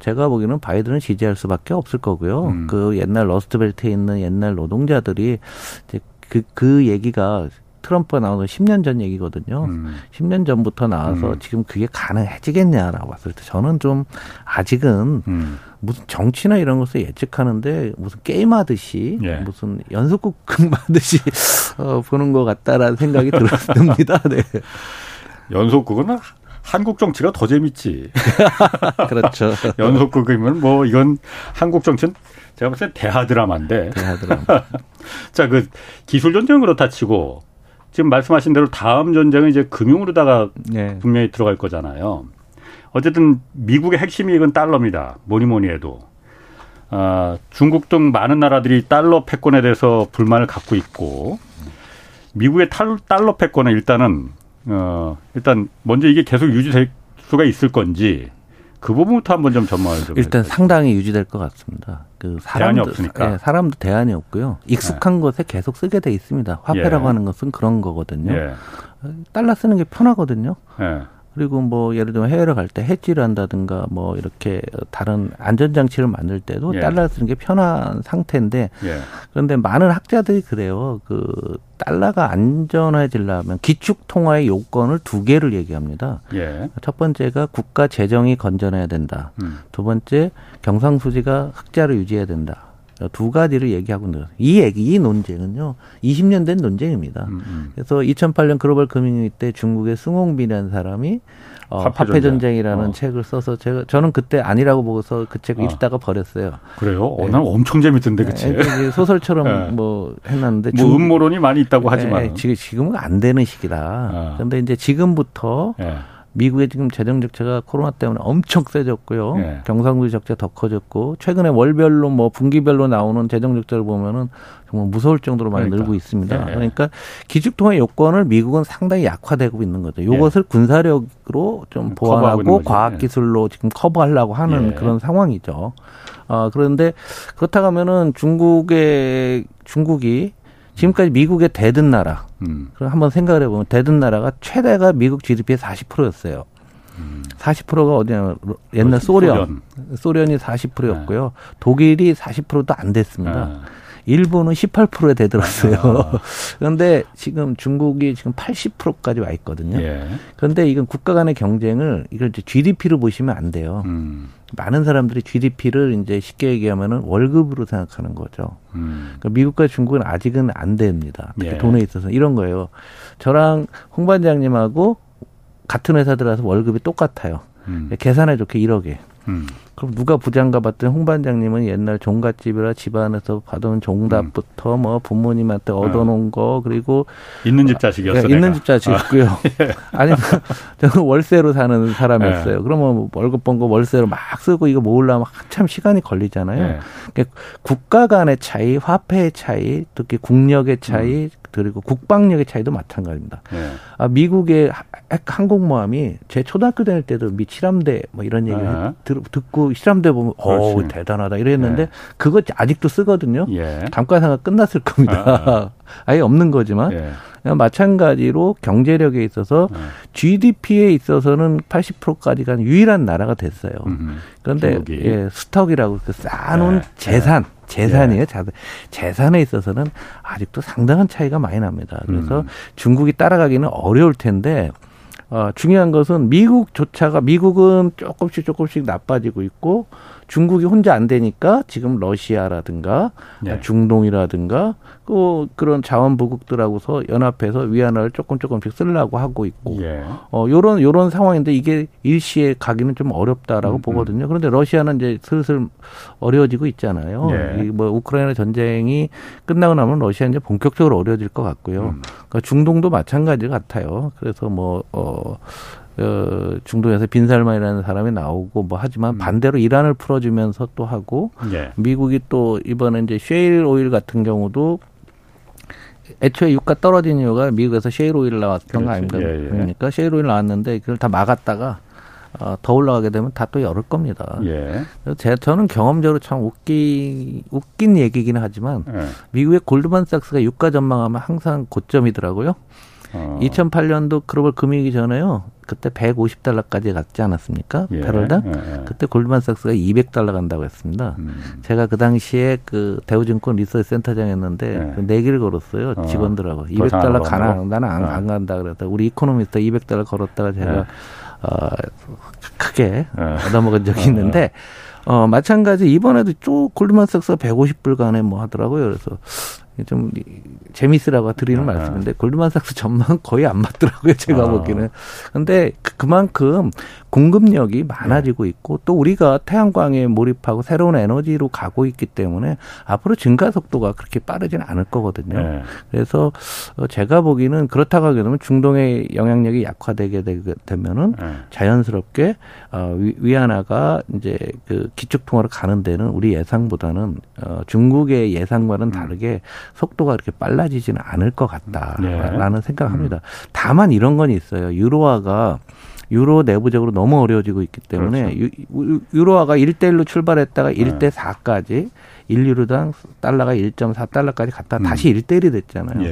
제가 보기에는 바이든을 지지할 수밖에 없을 거고요. 그 옛날 러스트벨트에 있는 옛날 노동자들이 이제 그 얘기가 트럼프가 나오는 10년 전 얘기거든요. 10년 전부터 나와서 지금 그게 가능해지겠냐라고 봤을 때 저는 좀 아직은 무슨 정치나 이런 것을 예측하는데 무슨 게임하듯이 무슨 연습극 하듯이 보는 것 같다라는 생각이 들었습니다. 네. 연속극은 한국 정치가 더 재밌지. 그렇죠. 연속극이면 뭐 이건 한국 정치는 제가 봤을 때 대하 드라마인데. 대하 드라마. 자, 그 기술 전쟁은 그렇다 치고 지금 말씀하신 대로 다음 전쟁은 이제 금융으로다가 분명히 들어갈 거잖아요. 어쨌든 미국의 핵심 이익은 달러입니다. 뭐니 뭐니 해도. 중국 등 많은 나라들이 달러 패권에 대해서 불만을 갖고 있고 미국의 달러 패권은 일단 먼저 이게 계속 유지될 수가 있을 건지 그 부분부터 한번 좀 전망을 좀 일단 해볼까요? 상당히 유지될 것 같습니다. 그 사람도, 대안이 없으니까. 예, 사람도 대안이 없고요. 익숙한 것에 계속 쓰게 돼 있습니다. 화폐라고 하는 것은 그런 거거든요. 달러 쓰는 게 편하거든요. 그리고 뭐 예를 들면 해외로 갈 때 해지를 한다든가 뭐 이렇게 다른 안전장치를 만들 때도 달러 쓰는 게 편한 상태인데 그런데 많은 학자들이 그래요. 그 달러가 안전해지려면 기축통화의 요건을 두 개를 얘기합니다. 첫 번째가 국가 재정이 건전해야 된다. 두 번째 경상수지가 흑자를 유지해야 된다. 두 가지를 얘기하고 있는 이 논쟁은요. 20년 된 논쟁입니다. 그래서 2008년 글로벌 금융위기 때 중국의 승홍빈이라는 사람이 화폐전쟁이라는 책을 써서 저는 그때 아니라고 보고서 그 책을 읽다가 버렸어요. 그래요? 난 엄청 재밌던데 그 책. 소설처럼 뭐 해놨는데. 뭐 음모론이 많이 있다고 하지만. 지금은 안 되는 시기다. 그런데 이제 지금부터. 미국의 지금 재정 적자가 코로나 때문에 엄청 세졌고요. 경상수지 적자 더 커졌고 최근에 월별로 뭐 분기별로 나오는 재정 적자를 보면은 정말 무서울 정도로 많이 늘고 있습니다. 그러니까 기축통화 요건을 미국은 상당히 약화되고 있는 거죠. 이것을 군사력으로 좀 보완하고 과학기술로 지금 커버하려고 하는 그런 상황이죠. 그런데 그렇다고 하면은 중국이 지금까지 미국의 대든 나라, 그럼 한번 생각을 해보면 대든 나라가 최대가 미국 GDP의 40%였어요. 40%가 어디냐면 옛날 소련이 40%였고요. 독일이 40%도 안 됐습니다. 일본은 18%에 대들었어요. 그런데 지금 중국이 지금 80%까지 와 있거든요. 그런데 이건 국가 간의 경쟁을 이걸 이제 GDP로 보시면 안 돼요. 많은 사람들이 GDP를 이제 쉽게 얘기하면은 월급으로 생각하는 거죠. 그러니까 미국과 중국은 아직은 안 됩니다. 특히 돈에 있어서 이런 거예요. 저랑 홍 반장님하고 같은 회사 들어와서 월급이 똑같아요. 계산해 좋게 1억에. 그럼 누가 부자인가 봤더니 홍 반장님은 옛날 종갓집이라 집안에서 받은 종답부터 뭐 부모님한테 얻어놓은 거 그리고 있는 집 자식이었어요. 있는 집 자식이었고요. 아니면 저는 월세로 사는 사람이었어요. 그러면 월급 번 거 월세로 막 쓰고 이거 모으려면 한참 시간이 걸리잖아요. 그러니까 국가 간의 차이, 화폐의 차이, 특히 국력의 차이 그리고 국방력의 차이도 마찬가지입니다. 미국의 항공모함이 제 초등학교 다닐 때도 미 칠함대 뭐 이런 얘기를 듣고 실험대 보면 오 대단하다 이랬는데 그거 아직도 쓰거든요. 감가상각 끝났을 겁니다. 아예 없는 거지만 마찬가지로 경제력에 있어서 GDP에 있어서는 80%까지가 유일한 나라가 됐어요. 그런데 스톡이라고 그 쌓아놓은 재산이에요. 재산에 있어서는 아직도 상당한 차이가 많이 납니다. 그래서 중국이 따라가기는 어려울 텐데 중요한 것은 미국은 조금씩 나빠지고 있고 중국이 혼자 안 되니까 지금 러시아라든가 중동이라든가 그런 자원보국들하고서 연합해서 위안화를 조금씩 쓰려고 하고 있고 요런 상황인데 이게 일시에 가기는 좀 어렵다라고 보거든요. 그런데 러시아는 이제 슬슬 어려워지고 있잖아요. 뭐 우크라이나 전쟁이 끝나고 나면 러시아 이제 본격적으로 어려워질 것 같고요. 그러니까 중동도 마찬가지 같아요. 그래서 뭐 중동에서 빈살만이라는 사람이 나오고 뭐 하지만 반대로 이란을 풀어주면서 또 하고 미국이 또 이번에 이제 쉐일 오일 같은 경우도 애초에 유가 떨어진 이유가 미국에서 쉐일 오일 나왔던 거 아닙니까? 예, 예. 그러니까 쉐일 오일 나왔는데 그걸 다 막았다가 더 올라가게 되면 다 또 열을 겁니다. 예. 저는 경험적으로 참 웃긴 얘기긴 하지만 예. 미국의 골드만삭스가 유가 전망하면 항상 고점이더라고요. 2008년도 글로벌 금융위기 전에요. 그때 150달러까지 갔지 않았습니까? 예, 배럴당? 예, 예. 그때 골드만삭스가 200달러 간다고 했습니다. 제가 그 당시에 그 대우증권 리서치 센터장이었는데 예. 내기를 걸었어요. 직원들하고. 200달러 가나? 나는 안 간다 그랬다. 우리 이코노미스트 200달러 걸었다가 제가 예. 크게 얻어먹은 적이 있는데 마찬가지 이번에도 쭉 골드만삭스가 150불 간에 뭐 하더라고요. 그래서 좀 재밌으라고 드리는 말씀인데 골드만삭스 전망 거의 안 맞더라고요. 제가 보기에는. 그런데 그만큼 공급력이 많아지고 있고 또 우리가 태양광에 몰입하고 새로운 에너지로 가고 있기 때문에 앞으로 증가 속도가 그렇게 빠르진 않을 거거든요. 그래서 제가 보기에는 그렇다고 하게 되면 중동의 영향력이 약화되게 되면은 자연스럽게 위안화가 이제 그 기축통화로 가는 데는 우리 예상보다는 중국의 예상과는 다르게 속도가 그렇게 빨라지지는 않을 것 같다라는 예. 생각합니다. 다만 이런 건 있어요. 유로 내부적으로 너무 어려워지고 있기 때문에 그렇죠. 유로화가 1대1로 출발했다가 1대4까지 1유로당 달러가 1.4달러까지 갔다 다시 1대1이 됐잖아요.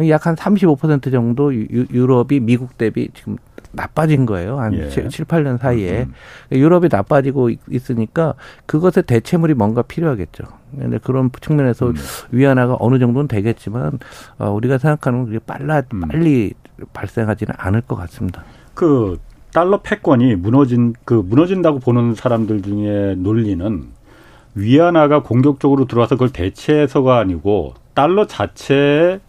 예. 약 한 35% 정도 유럽이 미국 대비 지금 나빠진 거예요. 한 7, 8년 사이에. 유럽이 나빠지고 있으니까 그것의 대체물이 뭔가 필요하겠죠. 그런데 그런 측면에서 위안화가 어느 정도는 되겠지만 우리가 생각하는 게 빨리 발생하지는 않을 것 같습니다. 그 달러 패권이 무너진다고 보는 사람들 중에 논리는 위안화가 공격적으로 들어와서 그걸 대체해서가 아니고 달러 자체에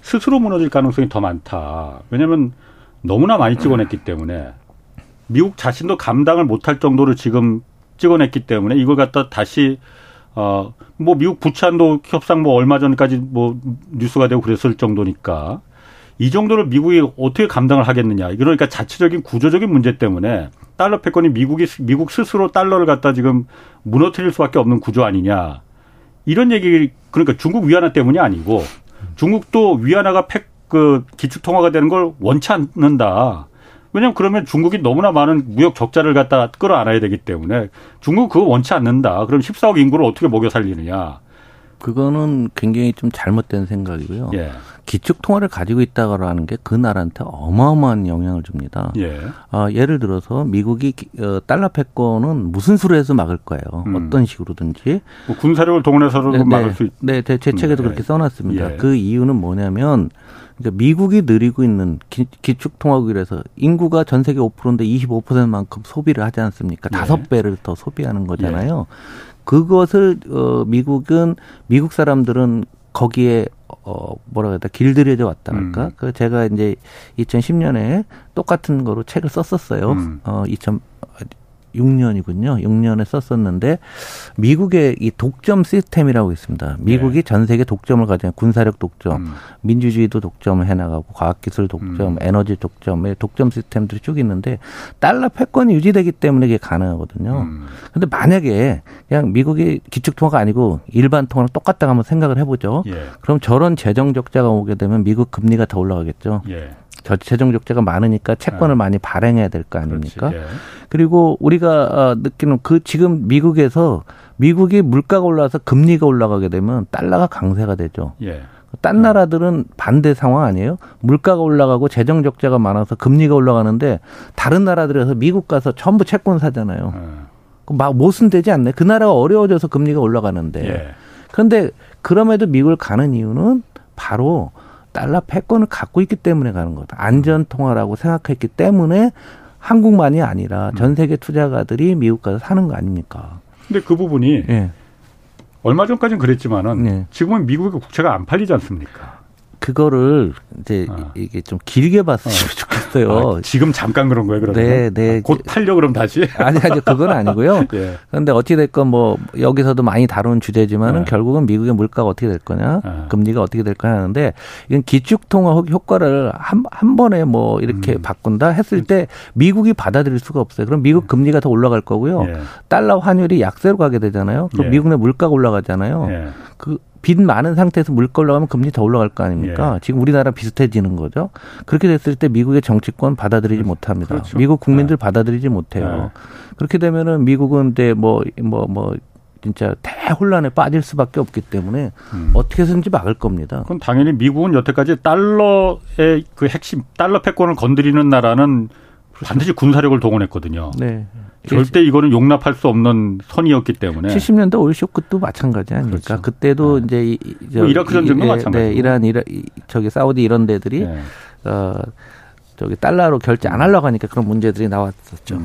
스스로 무너질 가능성이 더 많다. 왜냐하면 너무나 많이 찍어냈기 때문에 미국 자신도 감당을 못할 정도로 지금 찍어냈기 때문에 이걸 갖다 다시 뭐 미국 부채한도 협상 뭐 얼마 전까지 뭐 뉴스가 되고 그랬을 정도니까 이 정도를 미국이 어떻게 감당을 하겠느냐. 그러니까 자체적인 구조적인 문제 때문에 달러 패권이 미국 스스로 달러를 갖다 지금 무너뜨릴 수밖에 없는 구조 아니냐. 이런 얘기 그러니까 중국 위안화 때문이 아니고 중국도 위안화가 그 기축통화가 되는 걸 원치 않는다. 왜냐하면 그러면 중국이 너무나 많은 무역 적자를 갖다 끌어안아야 되기 때문에 중국은 그거 원치 않는다. 그럼 14억 인구를 어떻게 먹여 살리느냐. 그거는 굉장히 좀 잘못된 생각이고요. 예. 기축통화를 가지고 있다고 하는 게 그 나라한테 어마어마한 영향을 줍니다. 예. 예를 들어서 미국이 달러 패권은 무슨 수로 해서 막을 거예요. 어떤 식으로든지. 뭐 군사력을 동원해서라도 막을 수 있. 네, 제 책에도 그렇게 써놨습니다. 예. 그 이유는 뭐냐면 그러니까 미국이 늘리고 있는 기축통화국이라서 인구가 전 세계 5%인데 25%만큼 소비를 하지 않습니까? 예. 5배를 더 소비하는 거잖아요. 예. 그것을 미국 사람들은 거기에 길들여져 왔다 할까? 그 제가 이제 2010년에 똑같은 거로 책을 썼었어요. 2006년이군요. 6년에 썼었는데 미국의 이 독점 시스템이라고 있습니다. 미국이 전 세계 독점을 가지고 군사력 독점, 민주주의도 독점을 해나가고 과학기술 독점, 에너지 독점의 독점 시스템들이 쭉 있는데 달러 패권이 유지되기 때문에 이게 가능하거든요. 그런데 만약에 그냥 미국이 기축통화가 아니고 일반 통화랑 똑같다고 한번 생각을 해보죠. 예. 그럼 저런 재정 적자가 오게 되면 미국 금리가 더 올라가겠죠. 예. 재정 적자가 많으니까 채권을 많이 발행해야 될 거 아닙니까? 그렇지, 예. 그리고 우리가 느끼는 그 지금 미국이 물가가 올라와서 금리가 올라가게 되면 달러가 강세가 되죠. 예. 딴 나라들은 반대 상황 아니에요? 물가가 올라가고 재정 적자가 많아서 금리가 올라가는데 다른 나라들에서 미국 가서 전부 채권 사잖아요. 막 모순되지 않나요? 그 나라가 어려워져서 금리가 올라가는데. 예. 그런데 그럼에도 미국을 가는 이유는 바로 달러 패권을 갖고 있기 때문에 가는 거다. 안전통화라고 생각했기 때문에 한국만이 아니라 전 세계 투자가들이 미국 가서 사는 거 아닙니까? 근데 그 부분이 얼마 전까지는 그랬지만은 지금은 미국의 국채가 안 팔리지 않습니까? 그거를 이제 이게 좀 길게 봤으면 좋겠어요. 지금 잠깐 그런 거예요, 그러면? 네. 곧 팔려 그럼 다시? 아니 그건 아니고요. 예. 그런데 어찌 됐건 뭐 여기서도 많이 다룬 주제지만은 결국은 미국의 물가가 어떻게 될 거냐, 금리가 어떻게 될 거냐 하는데 이건 기축통화 효과를 한 번에 뭐 이렇게 바꾼다 했을 때 미국이 받아들일 수가 없어요. 그럼 미국 금리가 더 올라갈 거고요. 달러 환율이 약세로 가게 되잖아요. 그럼 미국 내 물가가 올라가잖아요. 빚 많은 상태에서 물가 올라가면 금리 더 올라갈 거 아닙니까? 예. 지금 우리나라 비슷해지는 거죠. 그렇게 됐을 때 미국의 정치권 받아들이지 못합니다. 그렇죠. 미국 국민들 받아들이지 못해요. 그렇게 되면은 미국은 이제 진짜 다 혼란에 빠질 수밖에 없기 때문에 어떻게 해서든지 막을 겁니다. 그럼 당연히 미국은 여태까지 달러의 그 핵심 달러 패권을 건드리는 나라는 반드시 군사력을 동원했거든요. 네. 절대 이거는 용납할 수 없는 선이었기 때문에 70년대 오일 쇼크도 마찬가지 아닙니까? 그렇죠. 그때도 네. 이제 뭐 이라크 전쟁도 마찬가지. 네, 이란, 사우디 이런 데들이 네. 달러로 결제 안 하려고 하니까 그런 문제들이 나왔었죠.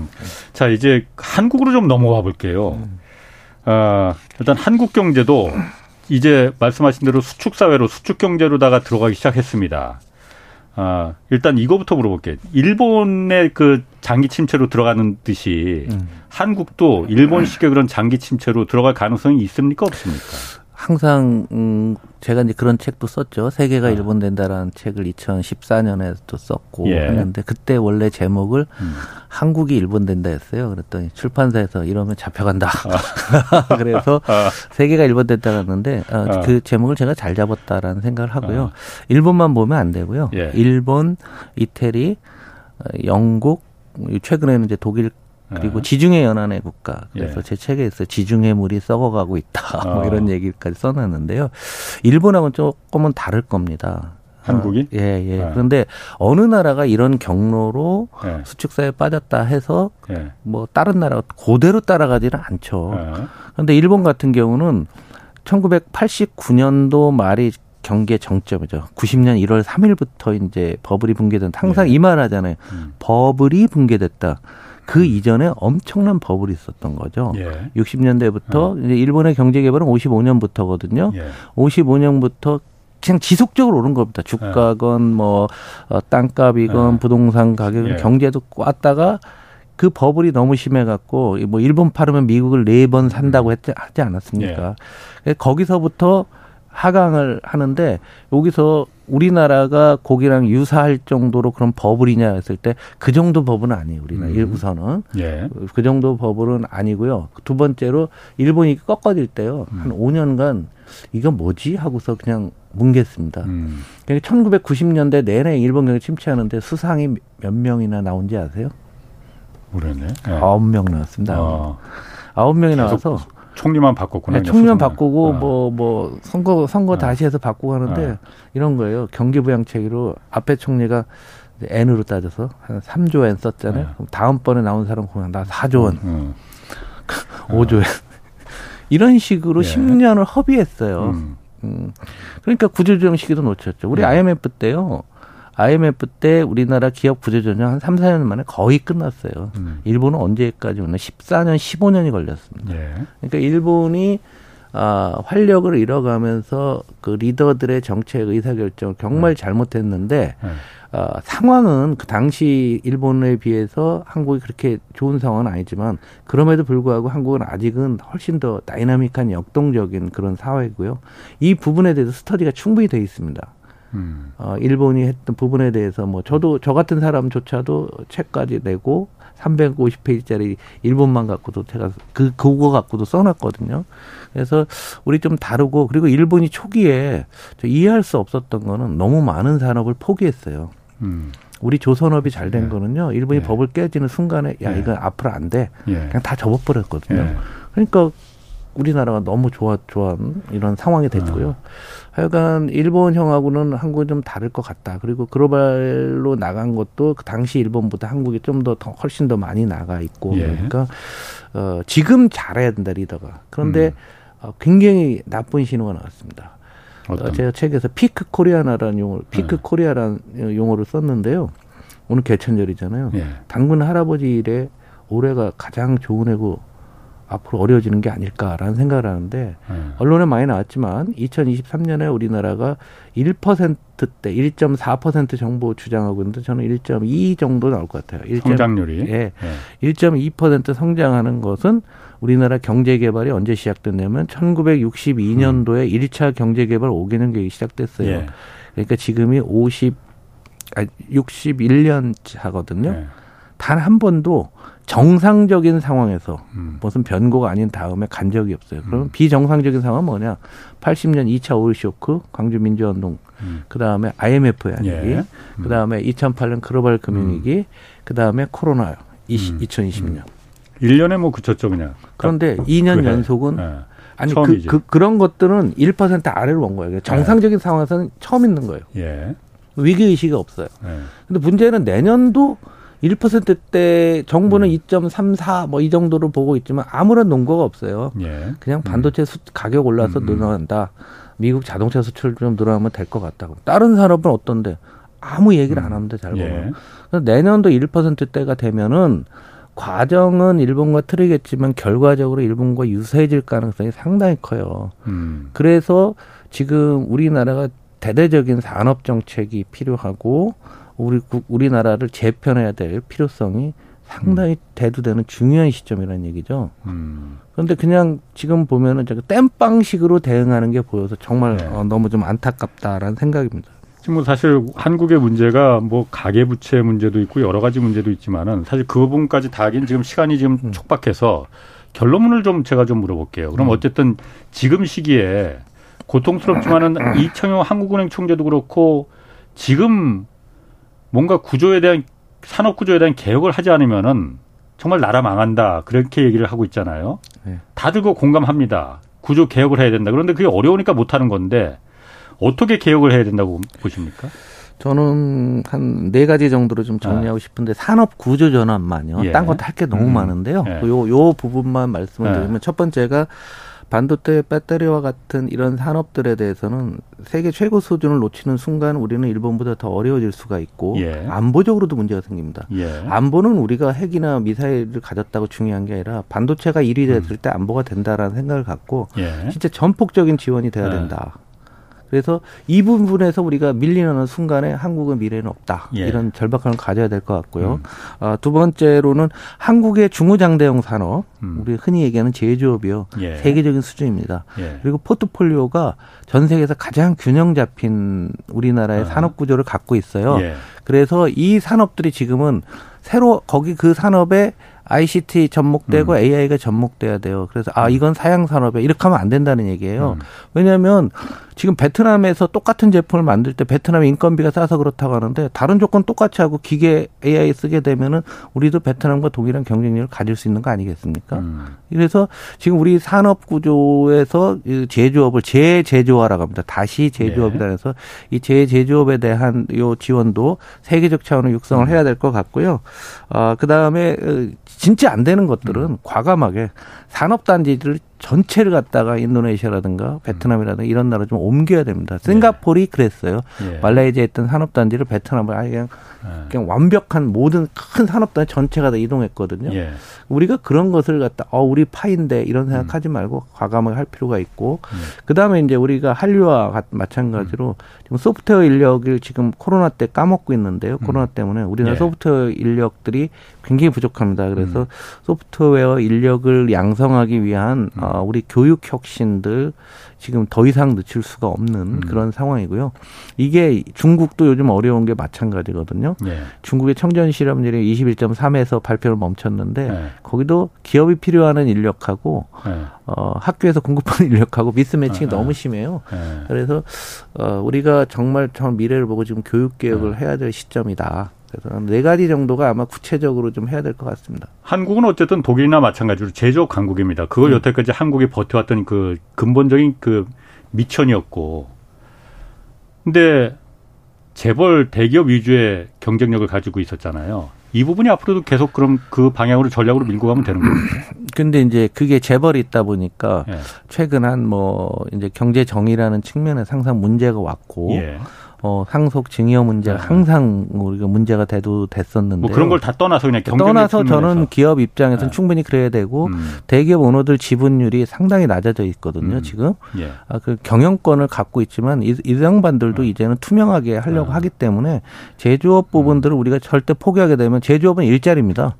자, 이제 한국으로 좀 넘어가 볼게요. 일단 한국 경제도 이제 말씀하신 대로 수축 사회로 수축 경제로다가 들어가기 시작했습니다. 일단 이거부터 물어볼게요. 일본의 그 장기 침체로 들어가는 듯이 한국도 일본식의 그런 장기 침체로 들어갈 가능성이 있습니까? 없습니까? 항상 제가 이제 그런 책도 썼죠. 세계가 일본된다라는 책을 2014년에도 썼고 했는데 그때 원래 제목을 한국이 일본된다 했어요. 그랬더니 출판사에서 이러면 잡혀간다. 그래서 세계가 일본된다 그랬는데 그 제목을 제가 잘 잡았다라는 생각을 하고요. 일본만 보면 안 되고요. 예. 일본, 이태리, 영국, 최근에는 이제 독일 그리고 지중해 연안의 국가. 그래서 제 책에 있어요. 지중해 물이 썩어가고 있다. 뭐 이런 얘기까지 써놨는데요. 일본하고는 조금은 다를 겁니다. 한국이? 예. 그런데 어느 나라가 이런 경로로 수축사에 빠졌다 해서 뭐 다른 나라가 그대로 따라가지는 않죠. 그런데 일본 같은 경우는 1989년도 말이 경기의 정점이죠. 90년 1월 3일부터 이제 버블이 붕괴된다. 항상 이 말 하잖아요. 버블이 붕괴됐다. 그 이전에 엄청난 버블이 있었던 거죠. 60년대부터 이제 일본의 경제 개발은 55년부터거든요. 55년부터 그냥 지속적으로 오른 겁니다. 주가건 뭐 땅값이건 부동산 가격은 경제도 왔다가 그 버블이 너무 심해갖고 뭐 일본 팔으면 미국을 4번 산다고 하지 않았습니까? 거기서부터 하강을 하는데 여기서 우리나라가 거기랑 유사할 정도로 그런 버블이냐 했을 때 그 정도 버블은 아니에요. 우리나라 우선은 그 정도 버블은 아니고요. 두 번째로 일본이 꺾어질 때요. 한 5년간 이건 뭐지 하고서 그냥 뭉갰습니다. 그러니까 1990년대 내내 일본 경제 침체하는데 수상이 몇 명이나 나온지 아세요? 모르겠네. 9명 나왔습니다. 9명이 나와서 총리만 바꿨구나. 네, 총리만 바꾸고 선거 다시 해서 바꾸고 하는데 이런 거예요. 경기부양책으로 앞에 총리가 N으로 따져서 한 3조 엔 썼잖아요. 그럼 다음번에 나온 사람 보면 나 4조 원, 5조 엔 이런 식으로 10년을 허비했어요. 그러니까 구조조정 시기도 놓쳤죠. 우리 IMF 때요. IMF 때 우리나라 기업 구조조정 한 3, 4년 만에 거의 끝났어요. 일본은 언제까지 오나 14년, 15년이 걸렸습니다. 그러니까 일본이 활력을 잃어가면서 그 리더들의 정책 의사결정 정말 잘못했는데 상황은 그 당시 일본에 비해서 한국이 그렇게 좋은 상황은 아니지만 그럼에도 불구하고 한국은 아직은 훨씬 더 다이나믹한 역동적인 그런 사회고요. 이 부분에 대해서 스터디가 충분히 돼 있습니다. 일본이 했던 부분에 대해서 저도 저 같은 사람조차도 책까지 내고 350페이지짜리 일본만 갖고도 제가 그거 갖고도 써놨거든요. 그래서 우리 좀 다르고 그리고 일본이 초기에 이해할 수 없었던 거는 너무 많은 산업을 포기했어요. 우리 조선업이 잘 된 거는요. 일본이 법을 깨지는 순간에 이건 앞으로 안 돼. 그냥 다 접어버렸거든요. 그러니까 우리나라가 너무 좋아하는 이런 상황이 됐고요. 하여간 일본형하고는 한국이 좀 다를 것 같다. 그리고 글로벌로 나간 것도 그 당시 일본보다 한국이 좀 더 훨씬 더 많이 나가 있고 그러니까 지금 잘해야 된다 리더가. 그런데 굉장히 나쁜 신호가 나왔습니다. 제가 책에서 피크 코리아라는 용어를 썼는데요. 오늘 개천절이잖아요. 당군 할아버지 일에 올해가 가장 좋은 해고 앞으로 어려워지는 게 아닐까라는 생각을 하는데 언론에 많이 나왔지만 2023년에 우리나라가 1%대 1.4% 정부 주장하고 있는데 저는 1.2 정도 나올 것 같아요. 성장률이. 1.2% 성장하는 것은 우리나라 경제개발이 언제 시작됐냐면 1962년도에 1차 경제개발 5개년 계획이 시작됐어요. 그러니까 지금이 61년 차거든요. 단 한 번도 정상적인 상황에서 무슨 변고가 아닌 다음에 간 적이 없어요. 그러면 비정상적인 상황은 뭐냐? 80년 2차 오일 쇼크, 광주 민주화운동, 그다음에 IMF 위기, 예. 그다음에 2008년 글로벌 금융위기, 그다음에 코로나 2020년. 1년에 뭐 그쳤죠 그냥. 그런데 2년 연속은 네. 아니 그런 것들은 1% 아래로 온 거예요. 정상적인 네. 상황에서는 처음 있는 거예요. 예. 위기의식이 없어요. 네. 근데 문제는 내년도 1%대 정부는 2.34 뭐 이 정도로 보고 있지만 아무런 논거가 없어요. 예. 그냥 반도체 가격 올라서 늘어난다. 미국 자동차 수출 좀 늘어나면 될 것 같다고. 다른 산업은 어떤데 아무 얘기를 안 합니다. 잘 보면. 예. 내년도 1%대가 되면은 과정은 일본과 틀리겠지만 결과적으로 일본과 유사해질 가능성이 상당히 커요. 그래서 지금 우리나라가 대대적인 산업 정책이 필요하고 우리나라를 재편해야 될 필요성이 상당히 대두되는 중요한 시점이라는 얘기죠. 그런데 그냥 지금 보면은 땜빵식으로 대응하는 게 보여서 정말 네. 너무 좀 안타깝다라는 생각입니다. 지금 뭐 사실 한국의 문제가 뭐 가계부채 문제도 있고 여러 가지 문제도 있지만은 사실 그 부분까지 다 하긴 지금 시간이 지금 촉박해서 결론문을 좀 제가 좀 물어볼게요. 그럼 어쨌든 지금 시기에 고통스럽지만은 이창용 한국은행 총재도 그렇고 지금 뭔가 구조에 대한 산업 구조에 대한 개혁을 하지 않으면은 정말 나라 망한다 그렇게 얘기를 하고 있잖아요. 네. 다들 그거 공감합니다. 구조 개혁을 해야 된다. 그런데 그게 어려우니까 못하는 건데 어떻게 개혁을 해야 된다고 보십니까? 저는 한 네 가지 정도로 좀 정리하고 싶은데 산업 구조 전환만요. 예. 딴 것도 할 게 너무 많은데요. 예. 요 부분만 말씀을 드리면 예. 첫 번째가 반도체, 배터리와 같은 이런 산업들에 대해서는 세계 최고 수준을 놓치는 순간 우리는 일본보다 더 어려워질 수가 있고 예. 안보적으로도 문제가 생깁니다. 예. 안보는 우리가 핵이나 미사일을 가졌다고 중요한 게 아니라 반도체가 1위 됐을 때 안보가 된다라는 생각을 갖고 예. 진짜 전폭적인 지원이 돼야 된다. 그래서 이 부분에서 우리가 밀리는 순간에 한국의 미래는 없다. 예. 이런 절박함을 가져야 될 것 같고요. 두 번째로는 한국의 중후장대형 산업, 우리 흔히 얘기하는 제조업이요. 예. 세계적인 수준입니다. 예. 그리고 포트폴리오가 전 세계에서 가장 균형 잡힌 우리나라의 산업 구조를 갖고 있어요. 예. 그래서 이 산업들이 지금은 새로 거기 그 산업에 ICT 접목되고 AI가 접목돼야 돼요. 그래서 이건 사양 산업이야. 이렇게 하면 안 된다는 얘기예요. 왜냐하면 지금 베트남에서 똑같은 제품을 만들 때 베트남의 인건비가 싸서 그렇다고 하는데 다른 조건 똑같이 하고 기계 AI 쓰게 되면은 우리도 베트남과 동일한 경쟁력을 가질 수 있는 거 아니겠습니까? 그래서 지금 우리 산업 구조에서 제조업을 재제조화라고 합니다. 다시 제조업이라 해서 이 재제조업에 대한 요 지원도 세계적 차원으로 육성을 해야 될 것 같고요. 그다음에 진짜 안 되는 것들은 과감하게 산업단지를 전체를 갖다가 인도네시아라든가 베트남이라든가 이런 나라 좀 옮겨야 됩니다. 싱가포르이 그랬어요. 예. 말레이시아에 있던 산업단지를 베트남을 그냥 완벽한 모든 큰 산업단지 전체가 다 이동했거든요. 예. 우리가 그런 것을 갖다 우리 파인데 이런 생각하지 말고 과감하게 할 필요가 있고 그다음에 이제 우리가 한류와 마찬가지로 지금 소프트웨어 인력을 지금 코로나 때 까먹고 있는데요. 코로나 때문에 우리나라 소프트웨어 인력들이 굉장히 부족합니다. 그래서 소프트웨어 인력을 양성하기 위한 우리 교육 혁신들 지금 더 이상 늦출 수가 없는 그런 상황이고요. 이게 중국도 요즘 어려운 게 마찬가지거든요. 예. 중국의 청년 실업률이 21.3에서 발표를 멈췄는데 거기도 기업이 필요하는 인력하고 학교에서 공급하는 인력하고 미스매칭이 너무 심해요. 그래서 우리가 정말 미래를 보고 지금 교육 개혁을 해야 될 시점이다. 그래서 네 가지 정도가 아마 구체적으로 좀 해야 될 것 같습니다. 한국은 어쨌든 독일이나 마찬가지로 제조업 강국입니다. 그걸 여태까지 한국이 버텨왔던 그 근본적인 그 미천이었고, 근데 재벌 대기업 위주의 경쟁력을 가지고 있었잖아요. 이 부분이 앞으로도 계속 그럼 그 방향으로 전략으로 밀고 가면 되는 겁니다. 근데 이제 그게 재벌이 있다 보니까 최근 한 이제 경제 정의라는 측면에서 항상 문제가 왔고. 예. 상속 증여 문제가 항상 우리가 문제가 대두됐었는데 뭐 그런 걸 다 떠나서 그냥 경쟁력 떠나서 측면에서. 저는 기업 입장에서는 충분히 그래야 되고 대기업 오너들 지분율이 상당히 낮아져 있거든요. 지금 예. 그 경영권을 갖고 있지만 이 양반들도 이제는 투명하게 하려고 하기 때문에 제조업 부분들을 우리가 절대 포기하게 되면 제조업은 일자리입니다.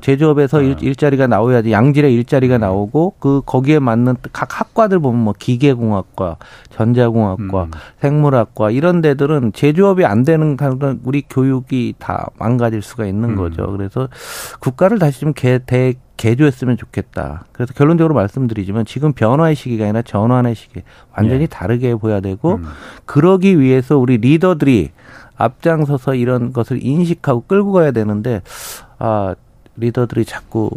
제조업에서 일자리가 나와야지 양질의 일자리가 나오고 그 거기에 맞는 각 학과들 보면 뭐 기계공학과, 전자공학과, 생물학과 이런 데들은 제조업이 안 되는 그런 우리 교육이 다 망가질 수가 있는 거죠. 그래서 국가를 다시 좀 개조했으면 좋겠다. 그래서 결론적으로 말씀드리지만 지금 변화의 시기가 아니라 전환의 시기 완전히 다르게 보여야 되고 그러기 위해서 우리 리더들이 앞장서서 이런 것을 인식하고 끌고 가야 되는데 아 리더들이 자꾸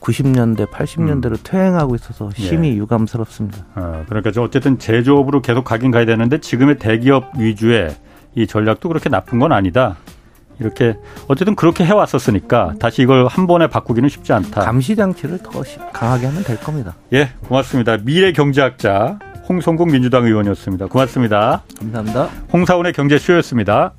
90년대, 80년대로 퇴행하고 있어서 심히 유감스럽습니다. 아, 그러니까 어쨌든 제조업으로 계속 가긴 가야 되는데 지금의 대기업 위주의 이 전략도 그렇게 나쁜 건 아니다. 이렇게 어쨌든 그렇게 해왔었으니까 다시 이걸 한 번에 바꾸기는 쉽지 않다. 감시장치를 더 강하게 하면 될 겁니다. 예, 고맙습니다. 미래경제학자 홍성국 민주당 의원이었습니다. 고맙습니다. 감사합니다. 홍사훈의 경제쇼였습니다.